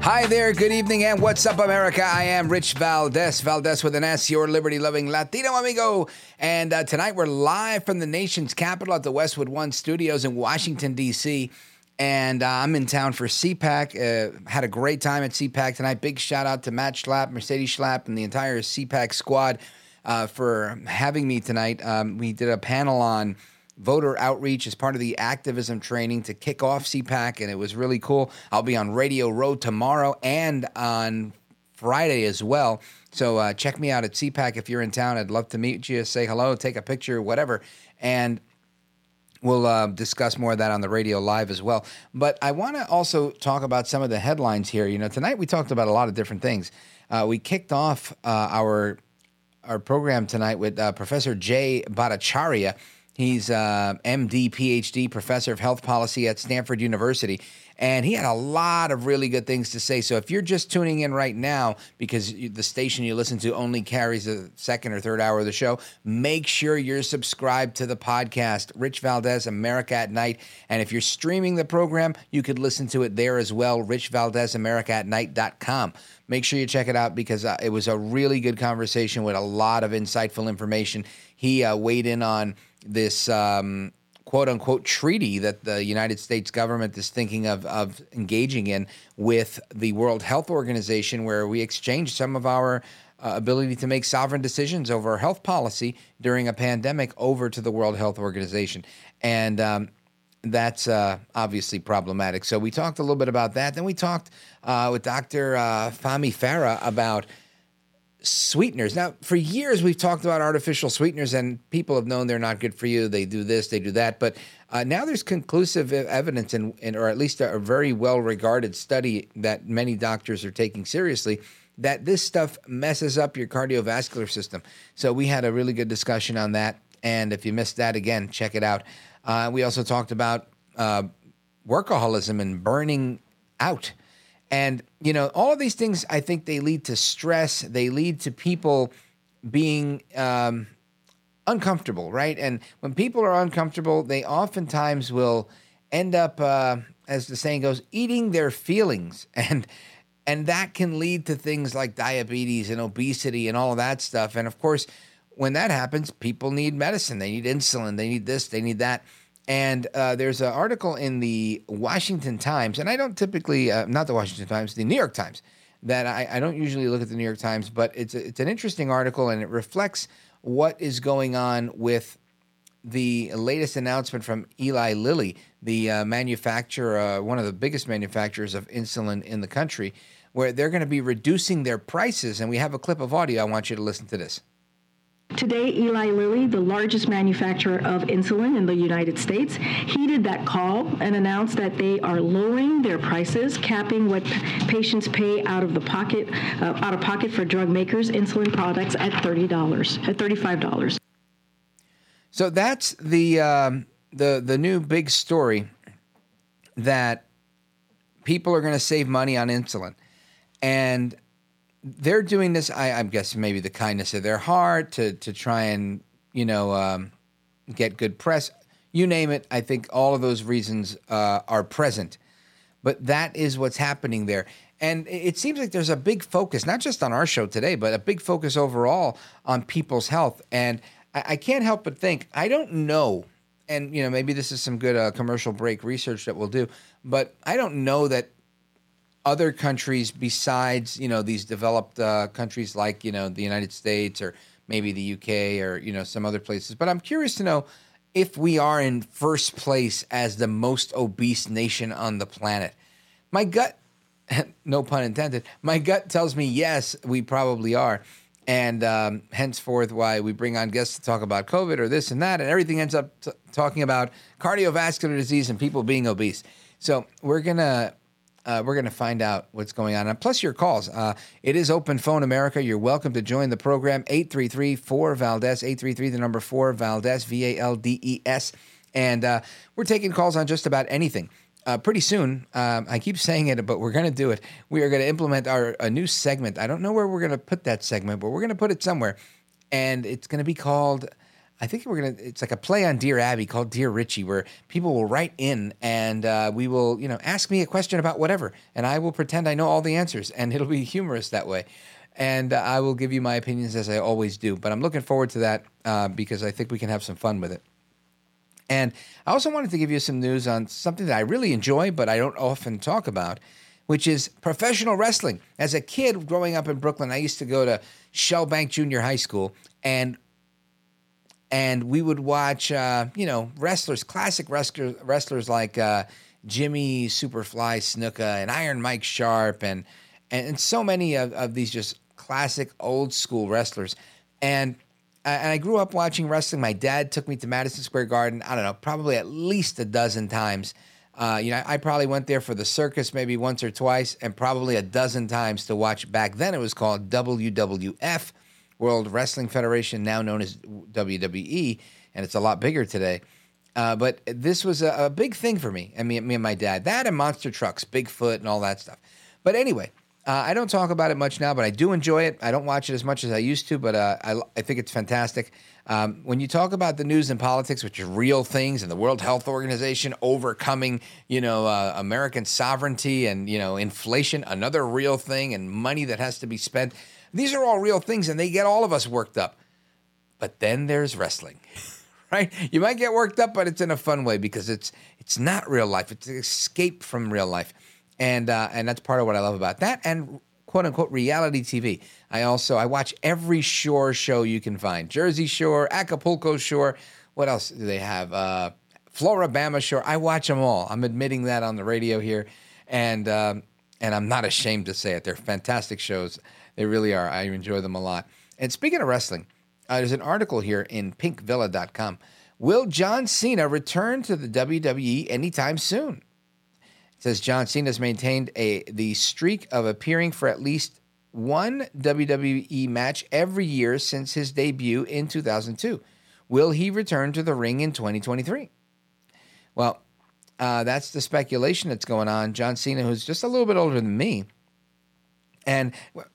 Hi there, good evening, and what's up, America? I am Rich Valdez, Valdez with an S, your liberty-loving Latino amigo. And uh, tonight we're live from the nation's capital at the Westwood One Studios in Washington, D C, and uh, I'm in town for C PAC. Uh, had a great time at C PAC tonight. Big shout-out to Matt Schlapp, Mercedes Schlapp, and the entire C PAC squad uh, for having me tonight. Um, we did a panel on voter outreach as part of the activism training to kick off C PAC, and it was really cool. I'll be on Radio Row tomorrow and on Friday as well. So uh, check me out at C PAC if you're in town. I'd love to meet you, say hello, take a picture, whatever. And we'll uh, discuss more of that on the radio live as well. But I want to also talk about some of the headlines here. You know, tonight we talked about a lot of different things. Uh, we kicked off uh, our, our program tonight with uh, Professor Jay Bhattacharya. He's an M D, P H D, professor of health policy at Stanford University, and he had a lot of really good things to say. So if you're just tuning in right now because the station you listen to only carries the second or third hour of the show, make sure you're subscribed to the podcast, Rich Valdez, America at Night. And if you're streaming the program, you could listen to it there as well, rich valdez america at night dot com. Make sure you check it out because uh, it was a really good conversation with a lot of insightful information. He uh, weighed in on this um, quote-unquote treaty that the United States government is thinking of, of engaging in with the World Health Organization, where we exchange some of our uh, ability to make sovereign decisions over health policy during a pandemic over to the World Health Organization. And um, that's uh, obviously problematic. So we talked a little bit about that. Then we talked uh, with Doctor Uh, Fahmi Farah about sweeteners. Now, for years, we've talked about artificial sweeteners, and people have known they're not good for you. They do this, they do that. But uh, now there's conclusive evidence, in, in, or at least a, a very well-regarded study that many doctors are taking seriously, that this stuff messes up your cardiovascular system. So we had a really good discussion on that. And if you missed that, again, check it out. Uh, we also talked about uh, workaholism and burning out. And, you know, all of these things, I think they lead to stress. They lead to people being um, uncomfortable, right? And when people are uncomfortable, they oftentimes will end up, uh, as the saying goes, eating their feelings. And and that can lead to things like diabetes and obesity and all of that stuff. And, of course, when that happens, people need medicine. They need insulin. They need this. They need that. And uh, there's an article in the Washington Times, and I don't typically, uh, not the Washington Times, the New York Times, that I, I don't usually look at the New York Times, but it's a, it's an interesting article, and it reflects what is going on with the latest announcement from Eli Lilly, the uh, manufacturer, uh, one of the biggest manufacturers of insulin in the country, where they're going to be reducing their prices. And we have a clip of audio. I want you to listen to this. Today, Eli Lilly, the largest manufacturer of insulin in the United States, heeded that call and announced that they are lowering their prices, capping what patients pay out of the pocket, uh, out of pocket for drug makers' insulin products at thirty dollars, at thirty-five dollars. So that's the um, the the new big story that people are going to save money on insulin. And they're doing this, I, I guess maybe the kindness of their heart to to try and, you know, um, get good press. You name it, I think all of those reasons uh, are present. But that is what's happening there. And it seems like there's a big focus, not just on our show today, but a big focus overall on people's health. And I, I can't help but think, I don't know, and you know, maybe this is some good uh, commercial break research that we'll do, but I don't know that other countries besides, you know, these developed uh, countries like, you know, the United States or maybe the U K or, you know, some other places. But I'm curious to know if we are in first place as the most obese nation on the planet. My gut... no pun intended, my gut tells me, yes, we probably are. And um, henceforth why we bring on guests to talk about COVID or this and that, and everything ends up t- talking about cardiovascular disease and people being obese. So we're going to uh, we're gonna find out what's going on. And plus your calls. Uh, it is Open Phone America. You're welcome to join the program, eight three three, four, VALDEZ, eight three three, the number four, VALDEZ, V A L D E S. And uh, we're taking calls on just about anything. Uh, pretty soon, um, I keep saying it, but we're going to do it. We are going to implement our a new segment. I don't know where we're going to put that segment, but we're going to put it somewhere. And it's going to be called, I think we're going to, it's like a play on Dear Abby called Dear Richie, where people will write in and uh, we will, you know, ask me a question about whatever. And I will pretend I know all the answers. And it'll be humorous that way. And uh, I will give you my opinions as I always do. But I'm looking forward to that uh, because I think we can have some fun with it. And I also wanted to give you some news on something that I really enjoy, but I don't often talk about, which is professional wrestling. As a kid growing up in Brooklyn, I used to go to Shellbank Junior High School, and and we would watch, uh, you know, wrestlers, classic wrestlers, wrestlers like uh, Jimmy Superfly Snuka and Iron Mike Sharp, and and so many of, of these just classic old school wrestlers, and. And I grew up watching wrestling. My dad took me to Madison Square Garden, I don't know, probably at least a dozen times. Uh, you know, I probably went there for the circus maybe once or twice and probably a dozen times to watch. Back then it was called W W F, World Wrestling Federation, now known as W W E, and it's a lot bigger today. Uh, but this was a, a big thing for me, and me, me and my dad. That and monster trucks, Bigfoot and all that stuff. But anyway... Uh, I don't talk about it much now, but I do enjoy it. I don't watch it as much as I used to, but uh, I, I think it's fantastic. Um, when you talk about the news and politics, which are real things, and the World Health Organization overcoming, you know, uh, American sovereignty and, you know, inflation, another real thing, and money that has to be spent. These are all real things, and they get all of us worked up. But then there's wrestling, right? You might get worked up, but it's in a fun way because it's it's not real life. It's an escape from real life. And uh, and that's part of what I love about that and quote-unquote reality T V. I also, I watch every shore show you can find. Jersey Shore, Acapulco Shore. What else do they have? Uh, Floribama Shore. I watch them all. I'm admitting that on the radio here. And, um, and I'm not ashamed to say it. They're fantastic shows. They really are. I enjoy them a lot. And speaking of wrestling, uh, there's an article here in pink villa dot com. Will John Cena return to the W W E anytime soon? It says John Cena's maintained a the streak of appearing for at least one W W E match every year since his debut in two thousand two. Will he return to the ring in twenty twenty-three? Well, uh, that's the speculation that's going on. John Cena, who's just a little bit older than me, and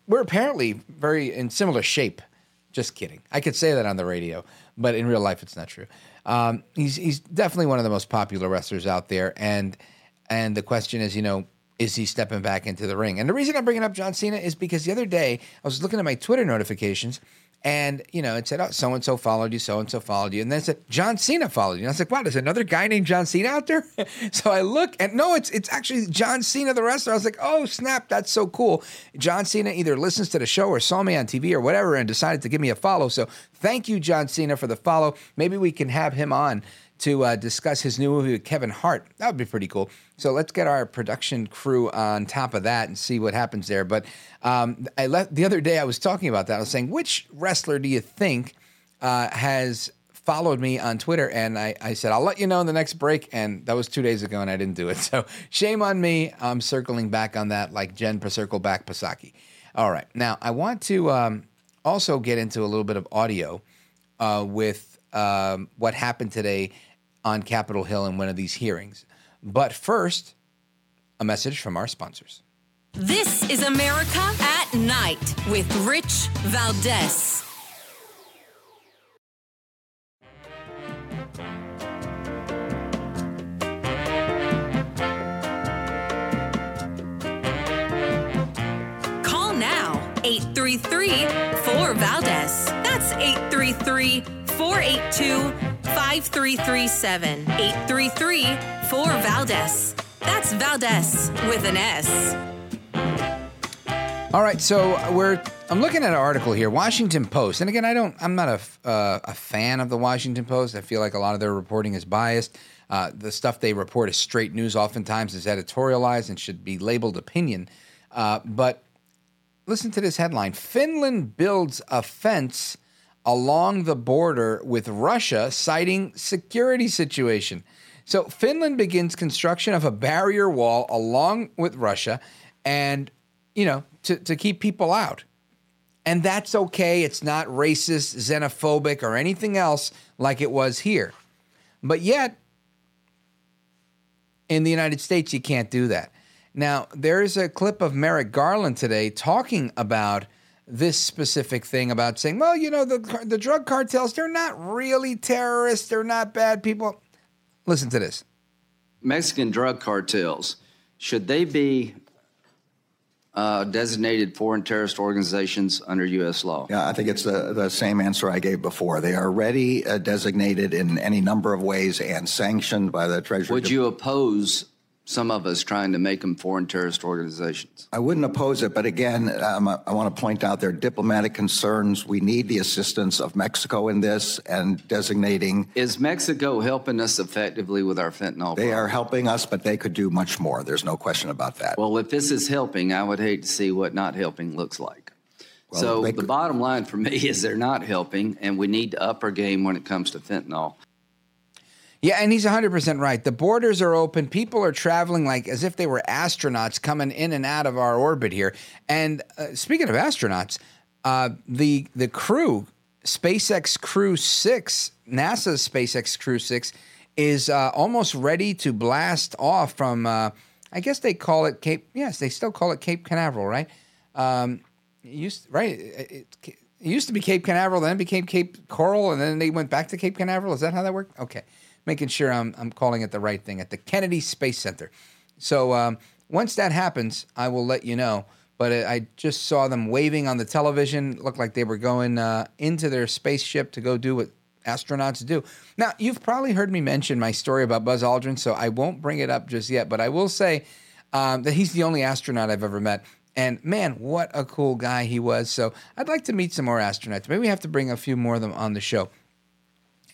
we're apparently very in similar shape. Just kidding. I could say that on the radio, but in real life, it's not true. Um, he's he's definitely one of the most popular wrestlers out there, and. And the question is, you know, is he stepping back into the ring? And the reason I'm bringing up John Cena is because the other day I was looking at my Twitter notifications and, you know, it said, oh, so-and-so followed you, so-and-so followed you. And then it said, John Cena followed you. And I was like, wow, there's another guy named John Cena out there? So I look and no, it's it's actually John Cena, the wrestler. I was like, oh, snap, that's so cool. John Cena either listens to the show or saw me on T V or whatever and decided to give me a follow. So thank you, John Cena, for the follow. Maybe we can have him on to uh, discuss his new movie with Kevin Hart. That would be pretty cool. So let's get our production crew on top of that and see what happens there. But um, I left the other day I was talking about that. I was saying, which wrestler do you think uh, has followed me on Twitter? And I, I said, I'll let you know in the next break. And that was two days ago and I didn't do it. So shame on me. I'm circling back on that like Jen Circle Back Pasaki. All right. Now I want to um, also get into a little bit of audio uh, with um, what happened today on Capitol Hill in one of these hearings. But first, a message from our sponsors. This is America at Night with Rich Valdez. Call now, eight three three, four, Valdez. That's eight three three, four eight two, five three three seven. eight three three, four, Valdez. That's Valdez with an S. All right, so we're I'm looking at an article here, Washington Post. And again, I don't I'm not a uh, a fan of the Washington Post. I feel like a lot of their reporting is biased. Uh, the stuff they report as straight news oftentimes is editorialized and should be labeled opinion. Uh, but listen to this headline: Finland builds a fence along the border with Russia, citing security situation. So Finland begins construction of a barrier wall along with Russia, and you know, to, to keep people out. And that's okay. It's not racist, xenophobic, or anything else like it was here. But yet, in the United States, you can't do that. Now, there is a clip of Merrick Garland today talking about this specific thing, about saying, well, you know, the the drug cartels, they're not really terrorists. They're not bad people. Listen to this. Mexican drug cartels, should they be uh, designated foreign terrorist organizations under U S law? Yeah, I think it's the, the same answer I gave before. They are already uh, designated in any number of ways and sanctioned by the Treasury. Would you oppose some of us trying to make them foreign terrorist organizations? I wouldn't oppose it, but again, um, I want to point out there are diplomatic concerns. We need the assistance of Mexico in this and designating. Is Mexico helping us effectively with our fentanyl problem? They are helping us, but they could do much more. There's no question about that. Well, if this is helping, I would hate to see what not helping looks like. Well, so the could... bottom line for me is they're not helping, and we need to up our game when it comes to fentanyl. Yeah, and he's one hundred percent right. The borders are open. People are traveling like as if they were astronauts coming in and out of our orbit here. And uh, speaking of astronauts, uh, the the crew, SpaceX Crew six, NASA's SpaceX Crew six, is uh, almost ready to blast off from, uh, I guess they call it Cape, yes, they still call it Cape Canaveral, right? Um, it used, right, it, it, it used to be Cape Canaveral, then it became Cape Coral, and then they went back to Cape Canaveral. Is that how that worked? Okay. Making sure I'm I'm calling it the right thing, at the Kennedy Space Center. So um, once that happens, I will let you know. But I, I just saw them waving on the television. Looked like they were going uh, into their spaceship to go do what astronauts do. Now, you've probably heard me mention my story about Buzz Aldrin, so I won't bring it up just yet. But I will say um, that he's the only astronaut I've ever met. And, man, what a cool guy he was. So I'd like to meet some more astronauts. Maybe we have to bring a few more of them on the show.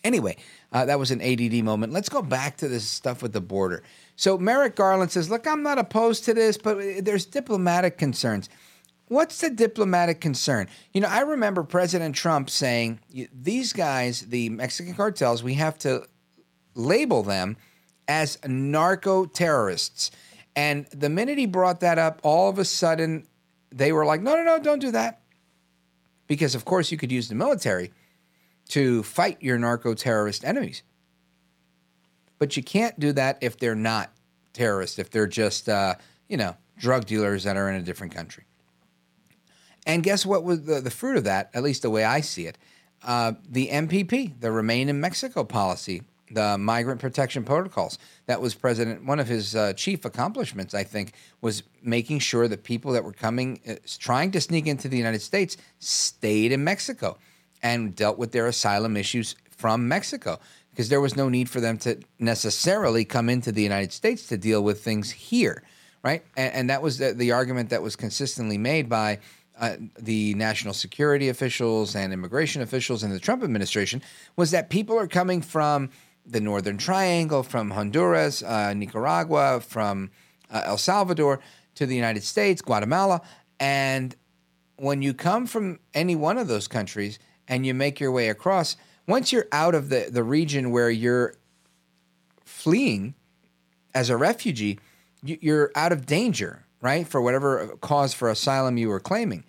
Anyway, uh, that was an A D D moment. Let's go back to this stuff with the border. So Merrick Garland says, look, I'm not opposed to this, but there's diplomatic concerns. What's the diplomatic concern? You know, I remember President Trump saying, these guys, the Mexican cartels, we have to label them as narco-terrorists. And the minute he brought that up, all of a sudden, they were like, no, no, no, don't do that. Because, of course, you could use the military to fight your narco-terrorist enemies. But you can't do that if they're not terrorists, if they're just, uh, you know, drug dealers that are in a different country. And guess what was the, the fruit of that, at least the way I see it? Uh, the M P P, the Remain in Mexico policy, the Migrant Protection Protocols, that was President, one of his uh, chief accomplishments, I think, was making sure that people that were coming, uh, trying to sneak into the United States stayed in Mexico and dealt with their asylum issues from Mexico, because there was no need for them to necessarily come into the United States to deal with things here, right? And, and that was the, the argument that was consistently made by uh, the national security officials and immigration officials in the Trump administration, was that people are coming from the Northern Triangle, from Honduras, uh, Nicaragua, from uh, El Salvador to the United States, Guatemala. And when you come from any one of those countries and you make your way across, once you're out of the, the region where you're fleeing as a refugee, you, you're out of danger, right, for whatever cause for asylum you were claiming.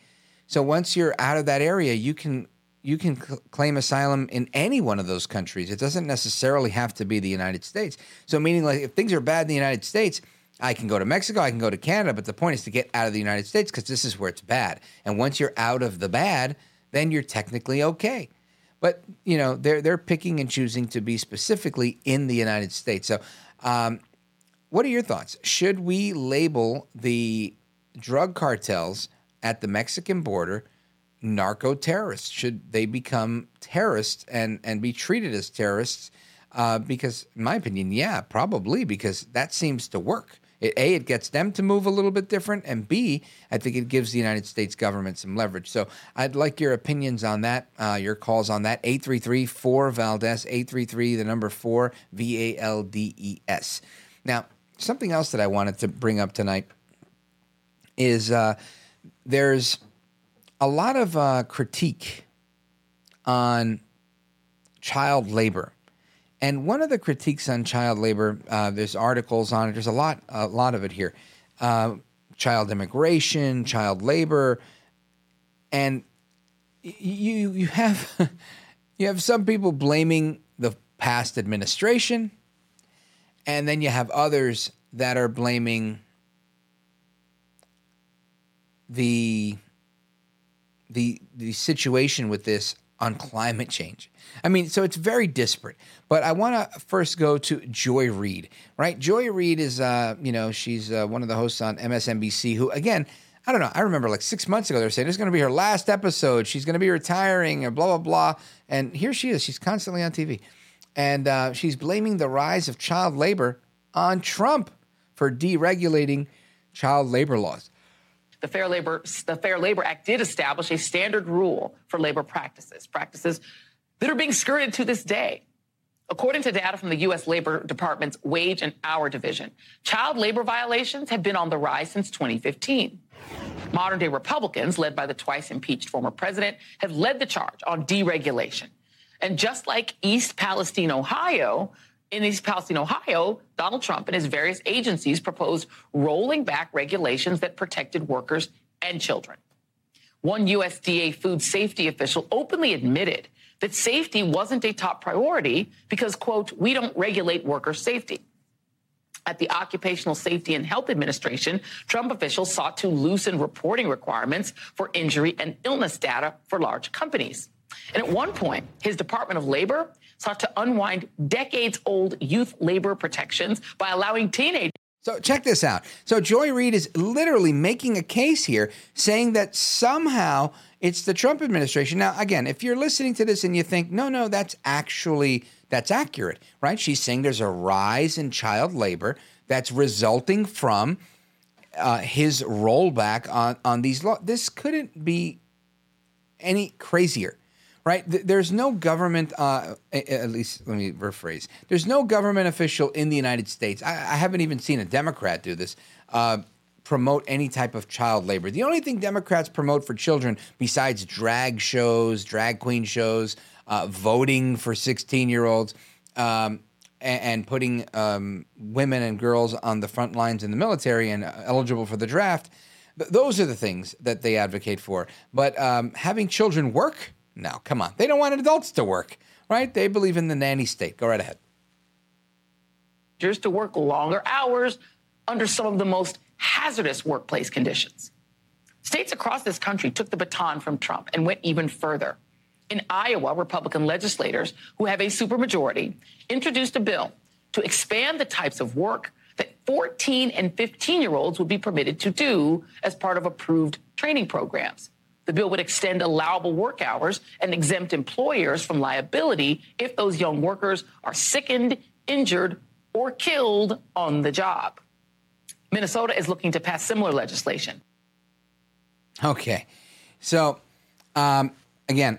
So once you're out of that area, you can you can c- claim asylum in any one of those countries. It doesn't necessarily have to be the United States. So meaning, like, if things are bad in the United States, I can go to Mexico, I can go to Canada, but the point is to get out of the United States because this is where it's bad. And once you're out of the bad, then you're technically okay. But, you know, they're they're picking and choosing to be specifically in the United States. So um, what are your thoughts? Should we label the drug cartels at the Mexican border narco-terrorists? Should they become terrorists and, and be treated as terrorists? Uh, because, in my opinion, yeah, probably, because that seems to work. It, A, it gets them to move a little bit different, and B, I think it gives the United States government some leverage. So I'd like your opinions on that, uh, your calls on that. eight three three, four, Valdez, eight three three, the number four, V A L D E S. Now, something else that I wanted to bring up tonight is uh, there's a lot of uh, critique on child labor. And one of the critiques on child labor, uh, there's articles on it. There's a lot, a lot of it here. Uh, child immigration, child labor, and you you have you have some people blaming the past administration, and then you have others that are blaming the the the situation with this on climate change. I mean, so it's very disparate. But I want to first go to Joy Reid, right? Joy Reid is, uh, you know, she's uh, one of the hosts on M S N B C who, again, I don't know. I remember like six months ago, they were saying, this is going to be her last episode. She's going to be retiring and blah, blah, blah. And here she is. She's constantly on T V. And uh, she's blaming the rise of child labor on Trump for deregulating child labor laws. The Fair Labor the Fair Labor Act did establish a standard rule for labor practices, practices that are being skirted to this day. According to data from the U S. Labor Department's Wage and Hour Division, child labor violations have been on the rise since twenty fifteen. Modern-day Republicans, led by the twice-impeached former president, have led the charge on deregulation. And just like East Palestine, Ohio, in East Palestine, Ohio, Donald Trump and his various agencies proposed rolling back regulations that protected workers and children. One U S D A food safety official openly admitted that safety wasn't a top priority because, quote, we don't regulate worker safety. At the Occupational Safety and Health Administration, Trump officials sought to loosen reporting requirements for injury and illness data for large companies. And at one point, his Department of Labor sought to unwind decades-old youth labor protections by allowing teenagers. So check this out. So Joy Reid is literally making a case here saying that somehow it's the Trump administration. Now, again, if you're listening to this and you think, no, no, that's actually, that's accurate, right? She's saying there's a rise in child labor that's resulting from uh, his rollback on, on these laws. This couldn't be any crazier. Right? There's no government, uh, at least let me rephrase, there's no government official in the United States, I, I haven't even seen a Democrat do this, uh, promote any type of child labor. The only thing Democrats promote for children, besides drag shows, drag queen shows, uh, voting for sixteen-year-olds, um, and, and putting um, women and girls on the front lines in the military and eligible for the draft, th- those are the things that they advocate for. But um, having children work? No, come on. They don't want adults to work, right? They believe in the nanny state. Go right ahead. Just to work longer hours under some of the most hazardous workplace conditions. States across this country took the baton from Trump and went even further. In Iowa, Republican legislators who have a supermajority introduced a bill to expand the types of work that fourteen and fifteen-year-olds would be permitted to do as part of approved training programs. The bill would extend allowable work hours and exempt employers from liability if those young workers are sickened, injured, or killed on the job. Minnesota is looking to pass similar legislation. Okay. So, um, again,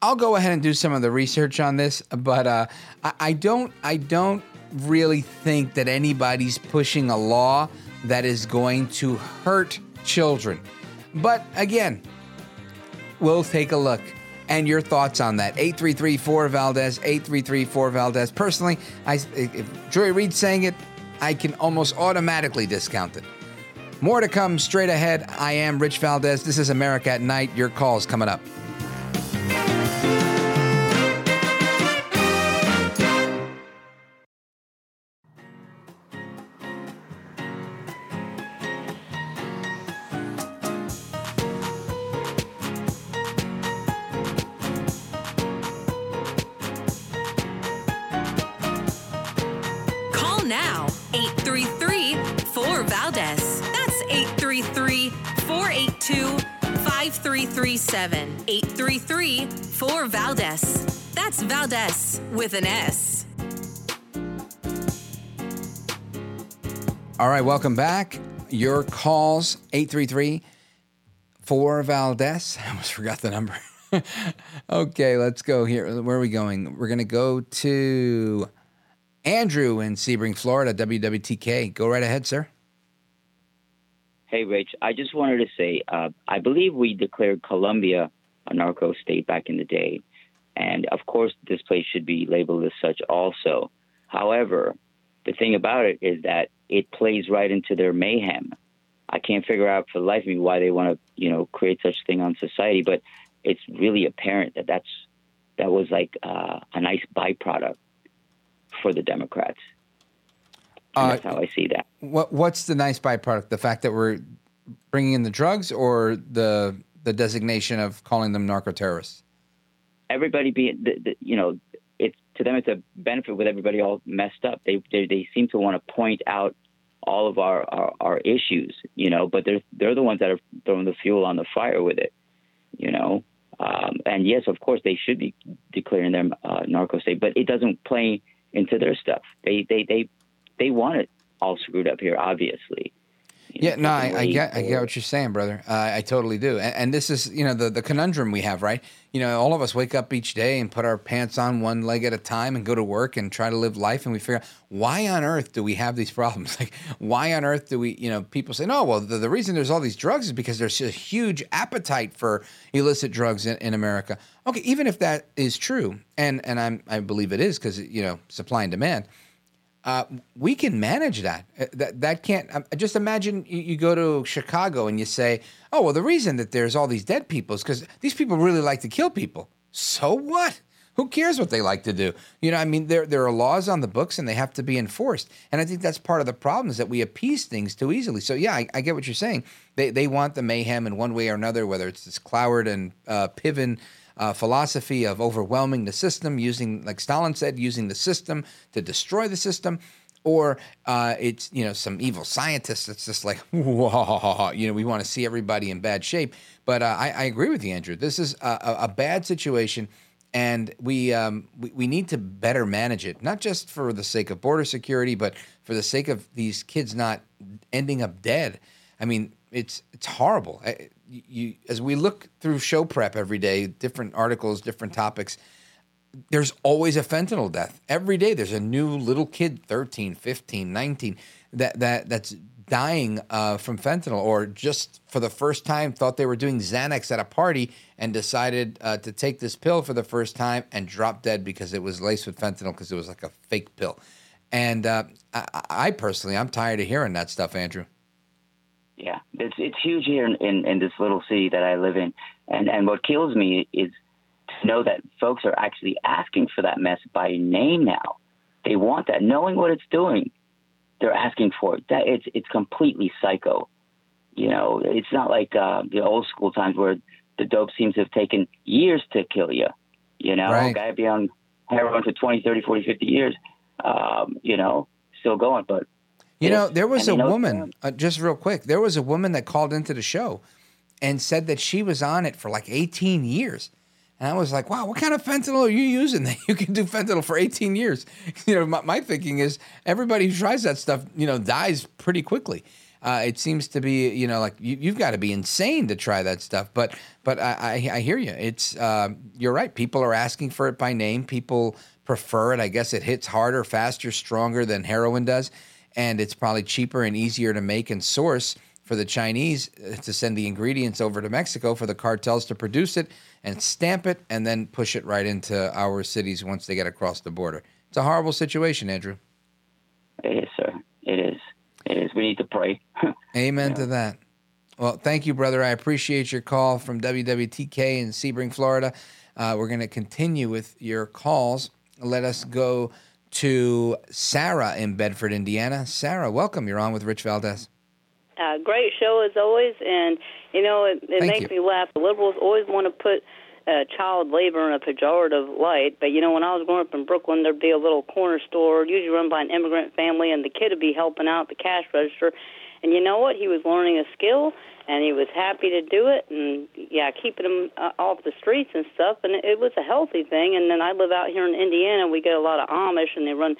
I'll go ahead and do some of the research on this, but uh, I, I don't, I don't really think that anybody's pushing a law that is going to hurt children. But again, we'll take a look. And your thoughts on that. eight three three, four, Valdez, eight three three, four, Valdez. Personally, I, if Joy Reid's saying it, I can almost automatically discount it. More to come straight ahead. I am Rich Valdez. This is America at Night. Your call's coming up. eight three three, four, Valdez. That's eight three three, four eight two, five three three seven. eight three three, four, Valdez. That's Valdez with an S. All right, welcome back. Your calls, eight three three, four, Valdez. I almost forgot the number. Okay, let's go here. Where are we going? We're going to go to Andrew in Sebring, Florida, W W T K. Go right ahead, sir. Hey, Rich. I just wanted to say, uh, I believe we declared Colombia a narco state back in the day. And, of course, this place should be labeled as such also. However, the thing about it is that it plays right into their mayhem. I can't figure out for the life of me why they want to, you know, create such a thing on society. But it's really apparent that that's, that was like uh, a nice byproduct for the Democrats. Uh, that's how I see that. What What's the nice byproduct? The fact that we're bringing in the drugs, or the the designation of calling them narco-terrorists? Everybody being, the, the, you know, it's, to them it's a benefit with everybody all messed up. They they, they seem to want to point out all of our, our, our issues, you know, but they're, they're the ones that are throwing the fuel on the fire with it, you know. Um, and yes, of course, they should be declaring them uh, narco-state, but it doesn't play into their stuff. They they they, they want it all screwed up here, obviously. You yeah, know, no, I, I get I get what you're saying, brother. Uh, I totally do. And, and this is, you know, the, the conundrum we have, right? You know, all of us wake up each day and put our pants on one leg at a time and go to work and try to live life. And we figure out, why on earth do we have these problems? Like, why on earth do we, you know, people say, no, well, the, the reason there's all these drugs is because there's a huge appetite for illicit drugs in, in America. Okay, even if that is true, and, and I'm, I believe it is because, you know, supply and demand, Uh, we can manage that. That that can't. Um, just imagine you, you go to Chicago and you say, "Oh well, the reason that there's all these dead people is because these people really like to kill people." So what? Who cares what they like to do? You know, I mean, there there are laws on the books and they have to be enforced. And I think that's part of the problem is that we appease things too easily. So yeah, I, I get what you're saying. They they want the mayhem in one way or another, whether it's this Cloward and uh, Piven. Uh, philosophy of overwhelming the system, using, like Stalin said, using the system to destroy the system, or uh, it's, you know, some evil scientist that's just like, whoa, you know, we want to see everybody in bad shape. But uh, I, I agree with you, Andrew. This is a, a bad situation, and we, um, we we need to better manage it, not just for the sake of border security, but for the sake of these kids not ending up dead. I mean, it's it's horrible. I, You, as we look through show prep every day, different articles, different topics, there's always a fentanyl death. Every day there's a new little kid, thirteen, fifteen, nineteen, that, that, that's dying uh, from fentanyl, or just for the first time thought they were doing Xanax at a party and decided uh, to take this pill for the first time and dropped dead because it was laced with fentanyl because it was like a fake pill. And uh, I, I personally, I'm tired of hearing that stuff, Andrew. Yeah, it's it's huge here in, in, in this little city that I live in. And and what kills me is to know that folks are actually asking for that mess by name now. They want that, knowing what it's doing. They're asking for it. That it's it's completely psycho. You know, it's not like uh, the old school times where the dope seems to have taken years to kill you. You know, right. A guy be on heroin for twenty, thirty, forty, fifty years, um, you know, still going, but. You know, there was a woman, uh, just real quick, there was a woman that called into the show and said that she was on it for like eighteen years. And I was like, wow, what kind of fentanyl are you using that you can do fentanyl for eighteen years? You know, my, my thinking is everybody who tries that stuff, you know, dies pretty quickly. Uh, it seems to be, you know, like you, you've got to be insane to try that stuff. But but I, I, I hear you. It's uh, you're right. People are asking for it by name. People prefer it. I guess it hits harder, faster, stronger than heroin does. And it's probably cheaper and easier to make and source for the Chinese to send the ingredients over to Mexico for the cartels to produce it and stamp it and then push it right into our cities once they get across the border. It's a horrible situation, Andrew. It is, sir. It is. It is. We need to pray. Amen yeah. to that. Well, thank you, brother. I appreciate your call from W W T K in Sebring, Florida. Uh, we're going to continue with your calls. Let us go to Sarah in Bedford, Indiana. Sarah, welcome. You're on with Rich Valdez. Uh, great show as always, and you know it, it makes me laugh. The liberals always want to put uh, child labor in a pejorative light, but, you know, when I was growing up in Brooklyn, there'd be a little corner store, usually run by an immigrant family, and the kid would be helping out at the cash register. And you know what? He was learning a skill, and he was happy to do it, and, yeah, keeping him uh, off the streets and stuff, and it, it was a healthy thing. And then I live out here in Indiana. We get a lot of Amish, and they run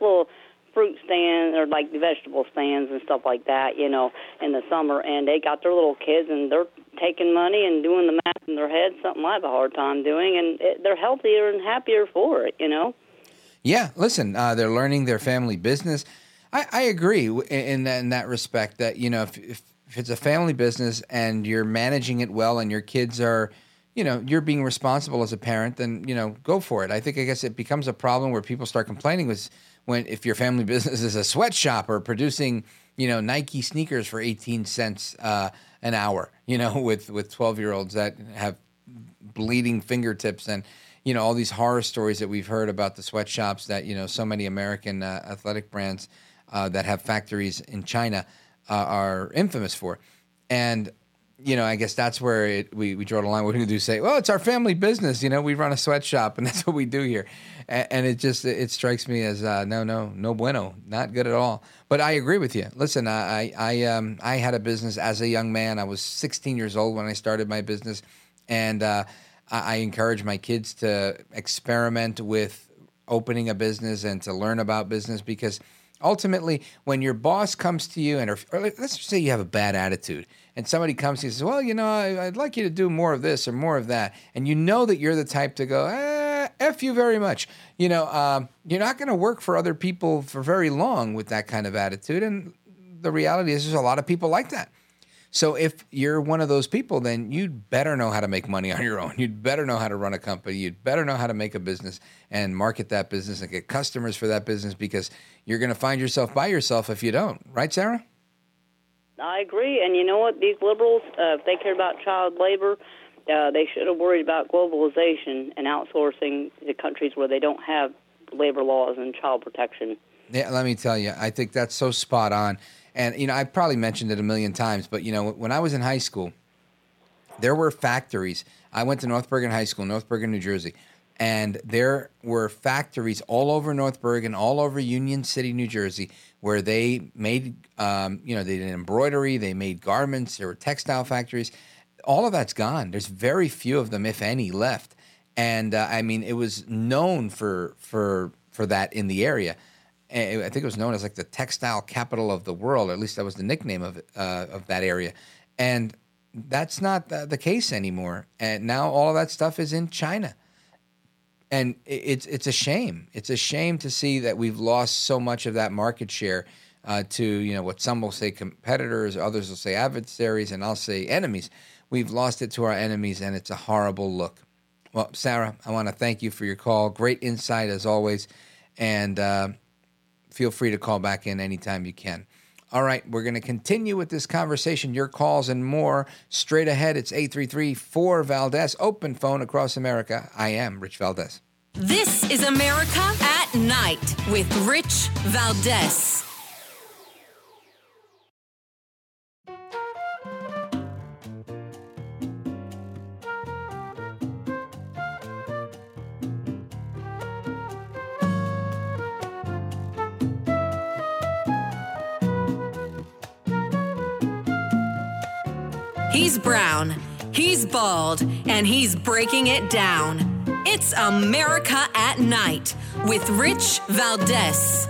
little fruit stands or, like, vegetable stands and stuff like that, you know, in the summer. And they got their little kids, and they're taking money and doing the math in their head, something I have a hard time doing, and it, they're healthier and happier for it, you know. Yeah, listen, uh, they're learning their family business. I, I agree in that, in that respect that, you know, if, if, if it's a family business and you're managing it well and your kids are, you know, you're being responsible as a parent, then, you know, go for it. I think, I guess it becomes a problem where people start complaining was when if your family business is a sweatshop or producing, you know, Nike sneakers for eighteen cents uh, an hour, you know, with, with twelve-year-olds that have bleeding fingertips and, you know, all these horror stories that we've heard about the sweatshops that, you know, so many American uh, athletic brands Uh, that have factories in China uh, are infamous for. And, you know, I guess that's where it, we, we draw the line. What we do say, well, it's our family business. You know, we run a sweatshop and that's what we do here. And, and it just, it strikes me as uh, no, no, no bueno, not good at all. But I agree with you. Listen, I, I, um, I had a business as a young man. I was sixteen years old when I started my business. And uh, I, I encourage my kids to experiment with opening a business and to learn about business, because ultimately, when your boss comes to you, and or, or let's say you have a bad attitude, and somebody comes to you and says, well, you know, I, I'd like you to do more of this or more of that, and you know that you're the type to go, eh, F you very much. You know, um, you're not going to work for other people for very long with that kind of attitude, and the reality is there's a lot of people like that. So if you're one of those people, then you'd better know how to make money on your own. You'd better know how to run a company. You'd better know how to make a business and market that business and get customers for that business, because you're going to find yourself by yourself if you don't. Right, Sarah? I agree. And you know what? These liberals, uh, if they care about child labor, uh, they should have worried about globalization and outsourcing to countries where they don't have labor laws and child protection. Yeah, let me tell you, I think that's so spot on. And, you know, I've probably mentioned it a million times, but, you know, when I was in high school, there were factories. I went to North Bergen High School, North Bergen, New Jersey, and there were factories all over North Bergen, all over Union City, New Jersey, where they made, um, you know, they did embroidery, they made garments, there were textile factories. All of that's gone. There's very few of them, if any, left. And, uh, I mean, it was known for for for that in the area. I think it was known as like the textile capital of the world, or at least that was the nickname of uh, of that area. And that's not the, the case anymore. And now all of that stuff is in China. And it's it's a shame. It's a shame to see that we've lost so much of that market share uh, to, you know, what some will say competitors, others will say adversaries, and I'll say enemies. We've lost it to our enemies, and it's a horrible look. Well, Sarah, I want to thank you for your call. Great insight as always. And uh, feel free to call back in anytime you can. All right, we're going to continue with this conversation, your calls and more, straight ahead. It's eight three three, four, Valdez, open phone across America. I am Rich Valdez. This is America at Night with Rich Valdez. He's brown, he's bald, and he's breaking it down. It's America at Night with Rich Valdez.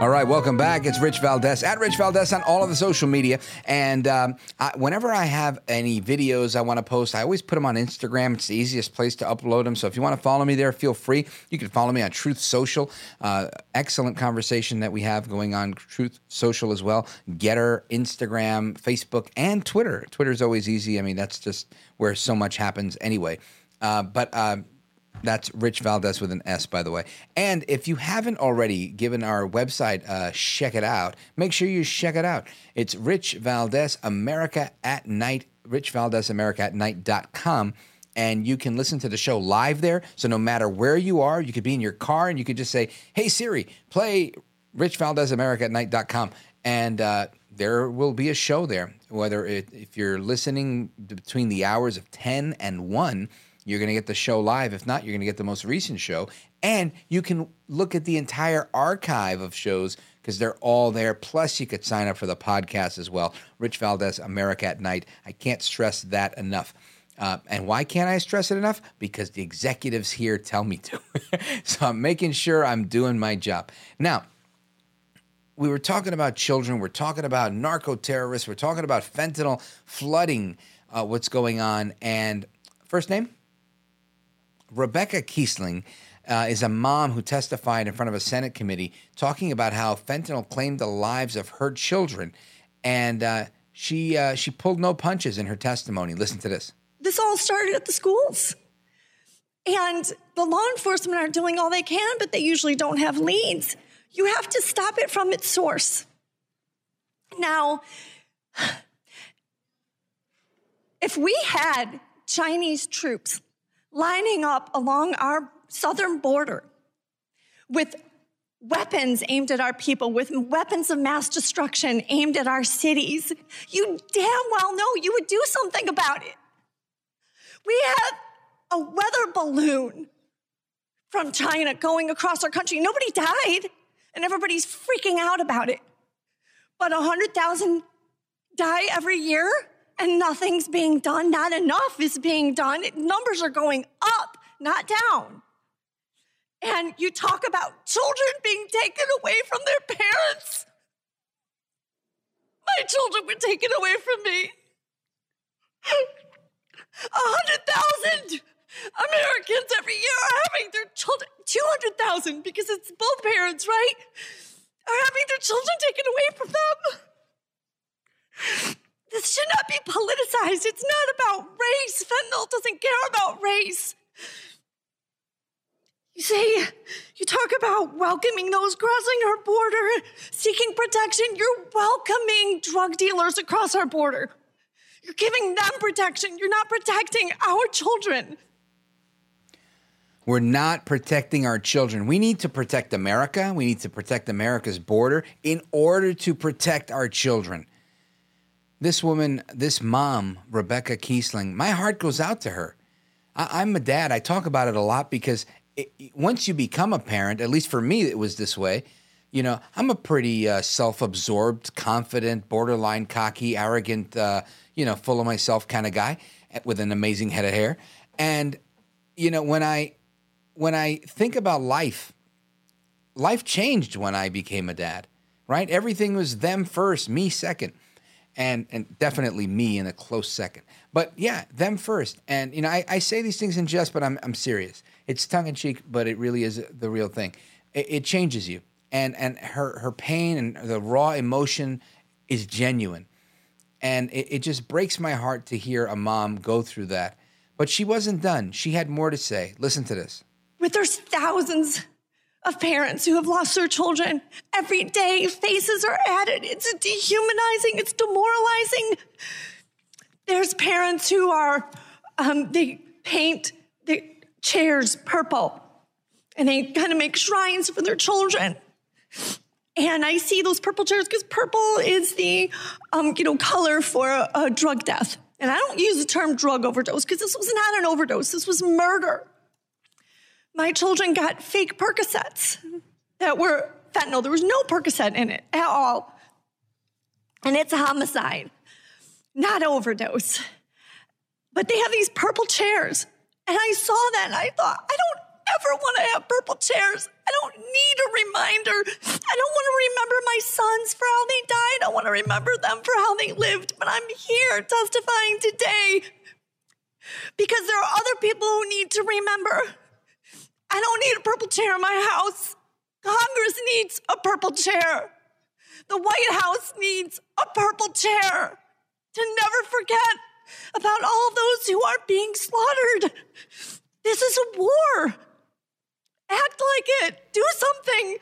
All right, welcome back. It's Rich Valdez, at Rich Valdez on all of the social media. And um, I, whenever I have any videos I want to post, I always put them on Instagram. It's the easiest place to upload them. So if you want to follow me there, feel free. You can follow me on Truth Social. Uh, excellent conversation that we have going on Truth Social as well. Getter, Instagram, Facebook, and Twitter. Twitter's always easy. I mean, that's just where so much happens anyway. Uh, but... Uh, That's Rich Valdez with an S, by the way. And if you haven't already given our website a check it out, make sure you check it out. It's Rich Valdez, America at Night, rich valdez america at night dot com. And you can listen to the show live there. So no matter where you are, you could be in your car and you could just say, hey, Siri, play rich valdez america at night dot com. And uh, there will be a show there. Whether it, if you're listening between the hours of ten and one, you're going to get the show live. If not, you're going to get the most recent show. And you can look at the entire archive of shows because they're all there. Plus, you could sign up for the podcast as well. Rich Valdez, America at Night. I can't stress that enough. Uh, and why can't I stress it enough? Because the executives here tell me to. So I'm making sure I'm doing my job. Now, we were talking about children. We're talking about narco-terrorists. We're talking about fentanyl flooding, uh, what's going on. And first name? Rebecca Kiesling uh, is a mom who testified in front of a Senate committee talking about how fentanyl claimed the lives of her children. And uh, she uh, she pulled no punches in her testimony. Listen to this. This all started at the schools. And the law enforcement are doing all they can, but they usually don't have leads. You have to stop it from its source. Now, if we had Chinese troops lining up along our southern border with weapons aimed at our people, with weapons of mass destruction aimed at our cities, you damn well know you would do something about it. We had a weather balloon from China going across our country. Nobody died, and everybody's freaking out about it. But one hundred thousand die every year, and nothing's being done. Not enough is being done. Numbers are going up, not down. And you talk about children being taken away from their parents. My children were taken away from me. one hundred thousand Americans every year are having their children, two hundred thousand, because it's both parents, right, are having their children taken away from them. This should not be politicized. It's not about race. Fentanyl doesn't care about race. You say, you talk about welcoming those crossing our border, seeking protection. You're welcoming drug dealers across our border. You're giving them protection. You're not protecting our children. We're not protecting our children. We need to protect America. We need to protect America's border in order to protect our children. This woman, this mom, Rebecca Kiesling, my heart goes out to her. I, I'm a dad. I talk about it a lot because it, once you become a parent, at least for me it was this way, you know, I'm a pretty uh, self-absorbed, confident, borderline cocky, arrogant, uh, you know, full of myself kind of guy with an amazing head of hair. And, you know, when I when I think about life, life changed when I became a dad, right? Everything was them first, me second. And and definitely me in a close second. But yeah, them first. And, you know, I, I say these things in jest, but I'm I'm serious. It's tongue-in-cheek, but it really is the real thing. It, it changes you. And and her, her pain and the raw emotion is genuine. And it, it just breaks my heart to hear a mom go through that. But she wasn't done. She had more to say. Listen to this. But there's thousands of parents who have lost their children. Every day, faces are added. It's dehumanizing. It's demoralizing. There's parents who are, um, they paint the chairs purple, and they kind of make shrines for their children. And I see those purple chairs because purple is the, um, you know, color for a, a drug death. And I don't use the term drug overdose because this was not an overdose. This was murder. My children got fake Percocets that were fentanyl. There was no Percocet in it at all. And it's a homicide, not overdose. But they have these purple chairs. And I saw that and I thought, I don't ever want to have purple chairs. I don't need a reminder. I don't want to remember my sons for how they died. I want to remember them for how they lived. But I'm here testifying today because there are other people who need to remember. I don't need a purple chair in my house. Congress needs a purple chair. The White House needs a purple chair to never forget about all those who are being slaughtered. This is a war. Act like it. Do something.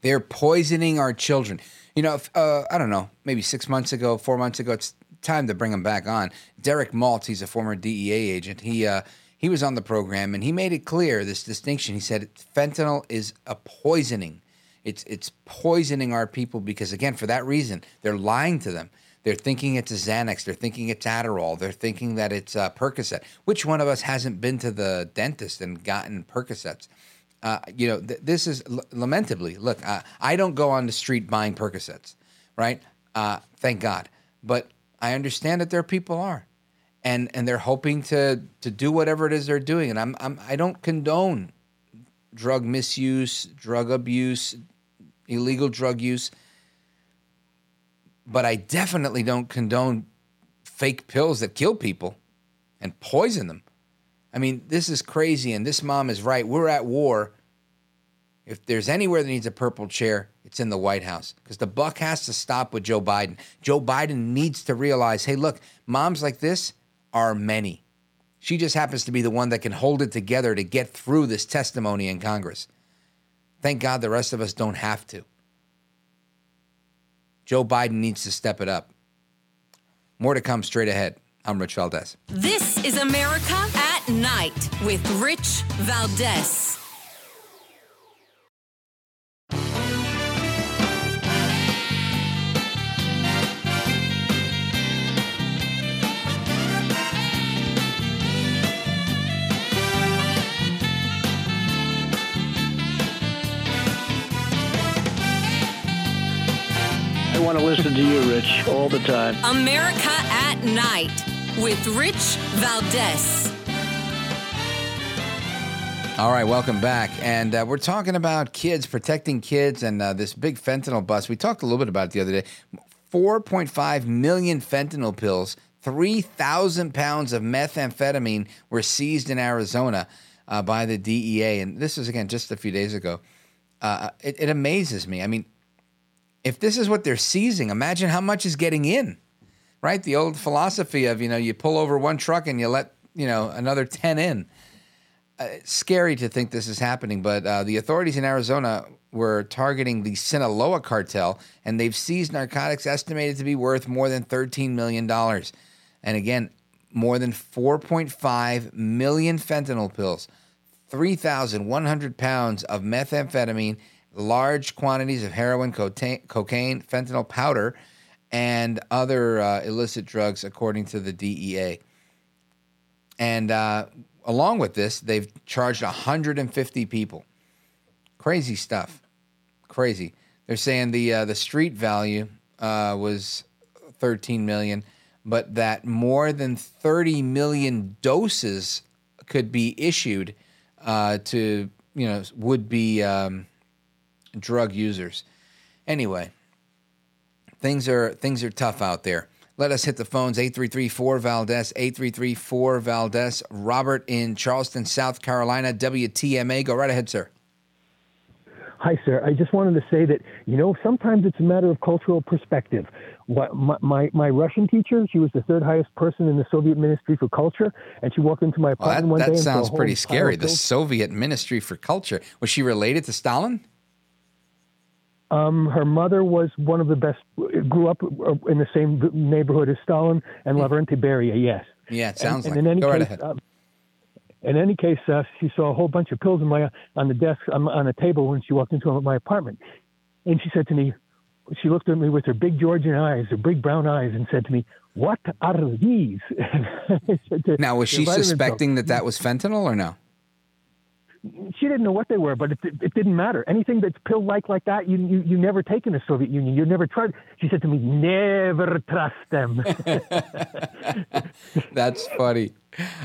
They're poisoning our children. You know, if, uh, I don't know, maybe six months ago, four months ago, it's time to bring them back on. Derek Maltz, he's a former D E A agent. He, uh, He was on the program, and he made it clear, this distinction. He said fentanyl is a poisoning. It's it's poisoning our people because, again, for that reason, they're lying to them. They're thinking it's a Xanax. They're thinking it's Adderall. They're thinking that it's uh, Percocet. Which one of us hasn't been to the dentist and gotten Percocets? Uh, you know, th- this is l- lamentably, look, uh, I don't go on the street buying Percocets, right? Uh, thank God. But I understand that there people are. And and they're hoping to to do whatever it is they're doing. And I'm, I'm I don't condone drug misuse, drug abuse, illegal drug use. But I definitely don't condone fake pills that kill people and poison them. I mean, this is crazy, and this mom is right. We're at war. If there's anywhere that needs a purple chair, it's in the White House, because the buck has to stop with Joe Biden. Joe Biden needs to realize, hey, look, moms like this are many. She just happens to be the one that can hold it together to get through this testimony in Congress. Thank God the rest of us don't have to. Joe Biden needs to step it up. More to come straight ahead. I'm Rich Valdez. This is America at Night with Rich Valdez. I want to listen to you, Rich, all the time. America at Night with Rich Valdez. All right, welcome back. And uh, we're talking about kids, protecting kids, and uh, this big fentanyl bust. We talked a little bit about it the other day. four point five million fentanyl pills, three thousand pounds of methamphetamine were seized in Arizona uh, by the D E A. And this was, again, just a few days ago. Uh, it, it amazes me. I mean, if this is what they're seizing, imagine how much is getting in, right? The old philosophy of, you know, you pull over one truck and you let, you know, another ten in. Uh, it's scary to think this is happening, but uh, the authorities in Arizona were targeting the Sinaloa cartel, and they've seized narcotics estimated to be worth more than thirteen million dollars. And again, more than four point five million fentanyl pills, three thousand one hundred pounds of methamphetamine, large quantities of heroin, cocaine, fentanyl powder, and other uh, illicit drugs, according to the D E A. And uh, along with this, they've charged one hundred fifty people. Crazy stuff. Crazy. They're saying the uh, the street value uh, was thirteen million dollars, but that more than thirty million doses could be issued uh, to, you know, would be... Um, drug users. Anyway, things are things are tough out there. Let us hit the phones. eight three three four Valdez, eight three three four Valdez. Robert in Charleston, South Carolina, W T M A. Go right ahead, sir. Hi, sir. I just wanted to say that, you know, sometimes it's a matter of cultural perspective. What, my, my, my Russian teacher, she was the third highest person in the Soviet Ministry for Culture, and she walked into my apartment well, that, one that day. That sounds and pretty scary. The Soviet Ministry for Culture. Was she related to Stalin? Um, her mother was one of the best, grew up in the same neighborhood as Stalin and Lavrenti Beria, yes. Yeah, it sounds and, like and in any Go case, right ahead. Um, in any case, uh, she saw a whole bunch of pills in my, on the desk, um, on a table when she walked into my apartment. And she said to me, she looked at me with her big Georgian eyes, her big brown eyes, and said to me, "What are these?" to, now, was she suspecting that that was fentanyl or no? She didn't know what they were, but it, it didn't matter. Anything that's pill-like like that, you, you you never take in the Soviet Union. You never tried. She said to me, "Never trust them." That's funny,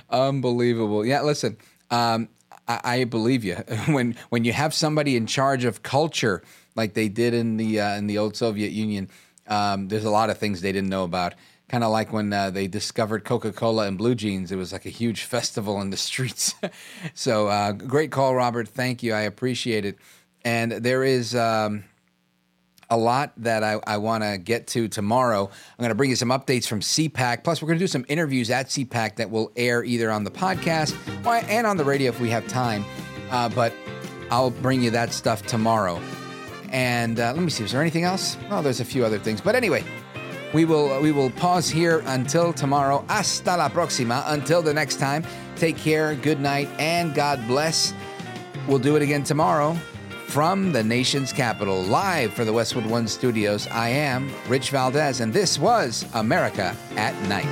unbelievable. Yeah, listen, um, I, I believe you. When when you have somebody in charge of culture like they did in the uh, in the old Soviet Union, um, there's a lot of things they didn't know about. Kind of like when uh, they discovered Coca-Cola and blue jeans. It was like a huge festival in the streets. So uh, great call, Robert. Thank you. I appreciate it. And there is um, a lot that I, I want to get to tomorrow. I'm going to bring you some updates from C PAC. Plus, we're going to do some interviews at C PAC that will air either on the podcast or, and on the radio if we have time. Uh, but I'll bring you that stuff tomorrow. And uh, let me see. Is there anything else? Oh, there's a few other things. But anyway... We will we will pause here until tomorrow. Hasta la próxima. Until the next time, take care, good night, and God bless. We'll do it again tomorrow. From the nation's capital, live for the Westwood One Studios, I am Rich Valdez, and this was America at Night.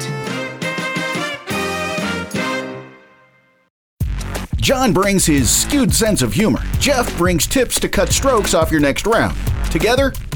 John brings his skewed sense of humor. Jeff brings tips to cut strokes off your next round. Together,